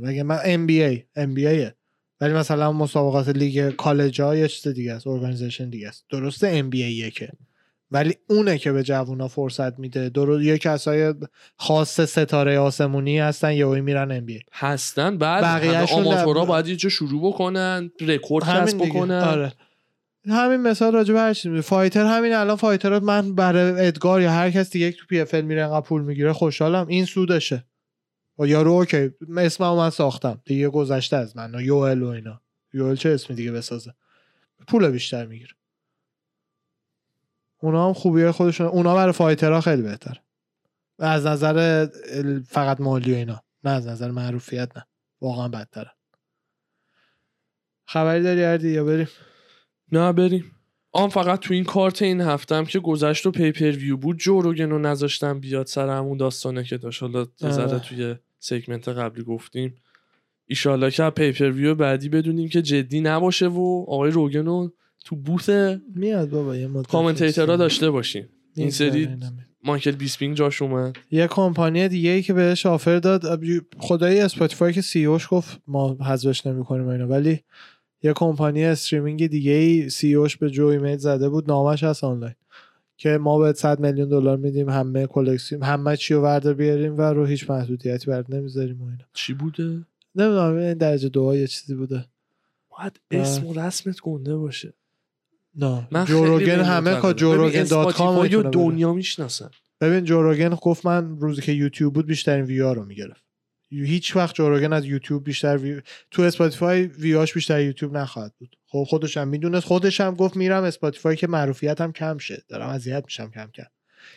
مگه من ام بی ای ولی مثلا مسابقات لیگ کالج ها یه چیز دیگه است، اورگانایزیشن دیگه است. درسته ام بی ای که ولی اونه که به جوونا فرصت میده. درو یه کسای خاص ستاره آسمونی هستن یهو میرن ام بی هستن، بعد آماتورا باید یه جا شروع بکنن، رکورد کسب بکنن. آره. همین مثال راجع به هر چیز فایتر، همین الان فایترات من برای ادگار یا هر کس دیگه تو پی اف ال میره انقدر پول میگیره خوشحالم، این سودشه. یارو اوکی اسمم من ساختم دیگه، گذشته از من یوئل و اینا. یوئل چه اسمی دیگه بسازه، پول بیشتر میگیره. اونا هم خوبیه خودشون، اونا برای فایترها خیلی بهتر از نظر فقط مالی و اینا، نه از نظر معروفیت، نه واقعا بدتره. خبری داری اردی یا بریم؟ نه بریم. آن فقط تو این کارت این هفتم که گذشت و پیپر ویو بود، جوروگن رو نذاشتم بیاد سر همون داستانه که داشت. حالا ذره توی سگمنت قبلی گفتیم ایشالله که پیپر ویو بعدی بدونیم که جدی نباشه و آقای روگن رو تو بوث میاد بابا یه مدت کامنتیتورا داشته باشین. این سری مایکل بیسپینگ جاش اومد. یه کمپانی دیگه ای که بهش آفر داد، خدای اسپاتیفای که سی اوش گفت ما حذفش نمی‌کنیم اینا، ولی یه کمپانی استریمینگ دیگه ای سی اوش به جو ایمیل زده بود، نامش هست آنلاین، که ما به 100 میلیون دلار میدیم همه کلکسیون همه چی رو ورده بیاریم و رو هیچ محدودیتی برد نمیذاریم اینا. چی بوده؟ نمیدونم درجه 2 یه چیزی بوده. باید اسم و رسمت گنده باشه. نه جوروگن همه که جوروگن دات کام رو دنیا میشناسن. ببین جوروگن گفت من روزی که یوتیوب بود بیشترین ویو رو میگرفت. هیچ وقت جوروگن از یوتیوب بیشتر ویو تو اسپاتیفای ویوش بیشتر یوتیوب نخواهد بود. خب خودش هم میدونست، خودش هم گفت میرم اسپاتیفای که معروفیتم کم شه، دارم اذیت میشم کم.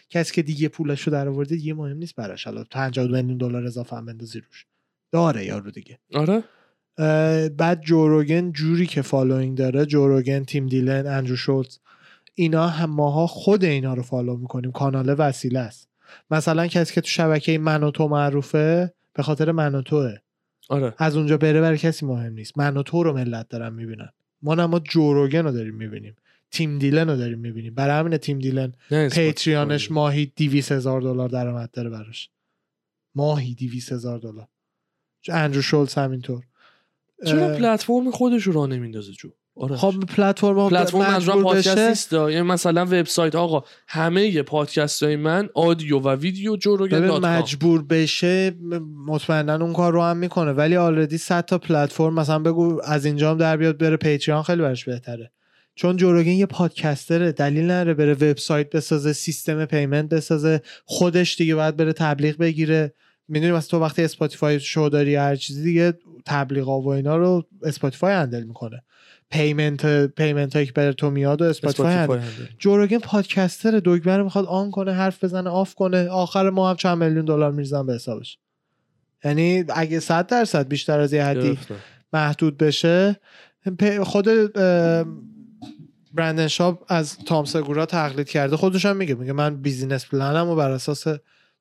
کسی که دیگه پولشو درآورده دیگه مهم نیست براش، حالا 50 میلیون دلار اضافه هم بندازی روش داره یارو دیگه. آره بعد جوروگن جوری که فالوینگ داره، جوروگن، تیم دیلن، اندرو شولتز، اینا همه ها خود اینا رو فالو میکنیم، کانال وسیله است. مثلا کسی که تو شبکه من و تو معروفه به خاطر من و توه. آره. از اونجا بره برای کسی مهم نیست. من و تو رو ملت دارن میبینن. ما جوروگن رو داریم میبینیم، تیم دیلن رو داریم میبینیم. برای همین تیم دیلن پیتریانش ماهی $200,000 درآمد داره براش. ماهی $200,000. اندرو شولز همینطور. چرا پلتفرم خودش رو نمیندازه جو؟ آره. خب پلتفرم منظورم پادکست نیست، یعنی مثلا وبسایت. آقا همه پادکست‌های من آدیو و ویدیو جوروگن دات کام مجبور بشه مطمئنا اون کار رو هم میکنه، ولی آلردی 100 تا پلتفرم مثلا بگو از اینجام در بیاد بره پیتریون، خیلی براش بهتره. چون جوروگن یه پادکستره، دلیل نداره بره وبسایت بسازه، سیستم پیمنت بسازه، خودش دیگه باید بره تبلیغ بگیره. میدونی مثلا تو وقتی اسپاتیفای شو داری هر چیزی دیگه تبلیغا و اینا رو اسپاتیفای هندل میکنه، پیمنت هایی که برای تو میاد و اسپاتیفای هندل. جوروگن پادکستر دوگمه میخواد آن کنه، حرف بزنه، آف کنه، آخر ما هم چند میلیون $1 میریزن به حسابش. یعنی اگه 100% بیشتر از یه حدی محدود بشه. خود برندن شاپ از تام سگورا تقلید کرده، خودش هم میگه من بیزینس پلنمو بر اساس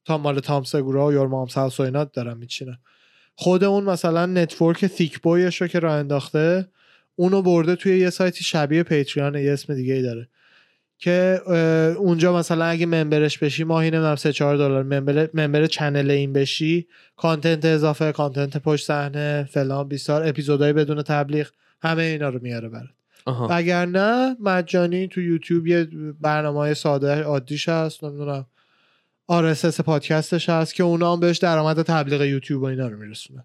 مال تام سگورا و یورما همساوس و اینا دارم میچینم. خود اون مثلا نتورک تیک بویشو که راه انداخته، اونو برده توی یه سایتی شبیه پیتریون، یه اسم دیگه ای داره که اونجا مثلا اگه ممبرش بشی ماهی نمیدونم $3-4 ممبر چنل این بشی، کانتنت اضافه، کانتنت پشت صحنه، فلان بیسار، اپیزودهای بدون تبلیغ، همه اینا رو میاره برات. اگر نه مجانی تو یوتیوب یه برنامه‌های ساده عادیش هست، نمیدونم RSS پادکستش هست که اونا هم بهش درآمد تبلیغ یوتیوب و اینا رو میرسونه.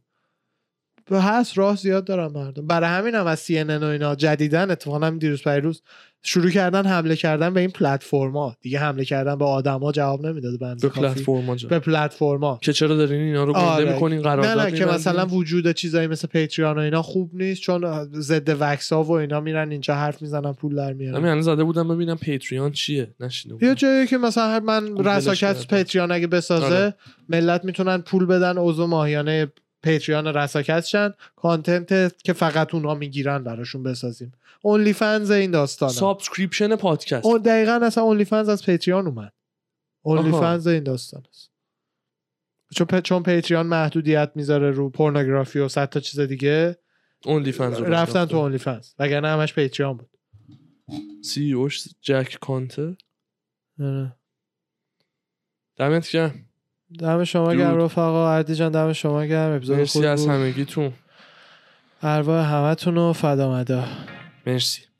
به هست راه زیاد دارن مردم. برای همین هم از CNN و اینا جدیدن اتفاقا همین دیروز پیروز شروع کردن حمله کردن به این پلتفرما. دیگه حمله کردن به آدما جواب نمیداد، بنده کافی به پلتفرما که چرا دارین اینا رو گنده میکنین قرارداد. نه که مثلا وجود چیزایی مثل پیتریون و اینا خوب نیست، چون ضد وکسا و اینا میرن اینجا حرف میزنن پول در میارن. من زده بودم ببینم پیتریون چیه، نشینم یه جایی که مثلا من رساکت پیتریون اگه بسازه آره. ملت میتونن پول بدن عضو ماهیانه پیتریون رساکتشن، کانتنت که فقط اونها میگیرن براشون بسازیم، اونلی فنز این داستانا، سابسکریپشن پادکست. اون دقیقاً اصلا اونلی فنز از پیتریون اومد، اونلی فنز این داستانا است. چون پیتریون محدودیت میذاره رو پورنوگرافی و 100 تا چیز دیگه، اونلی فنز رفتن تو اونلی فنز، وگرنه همش پیتریون بود. سی اوش جک کانتر. دمت گرم. دم شما گرم رفقا. اردی جان دم شما گرم. اپیزود مرسی از همگیتون، ارواح همتون رو فدا مدا. مرسی.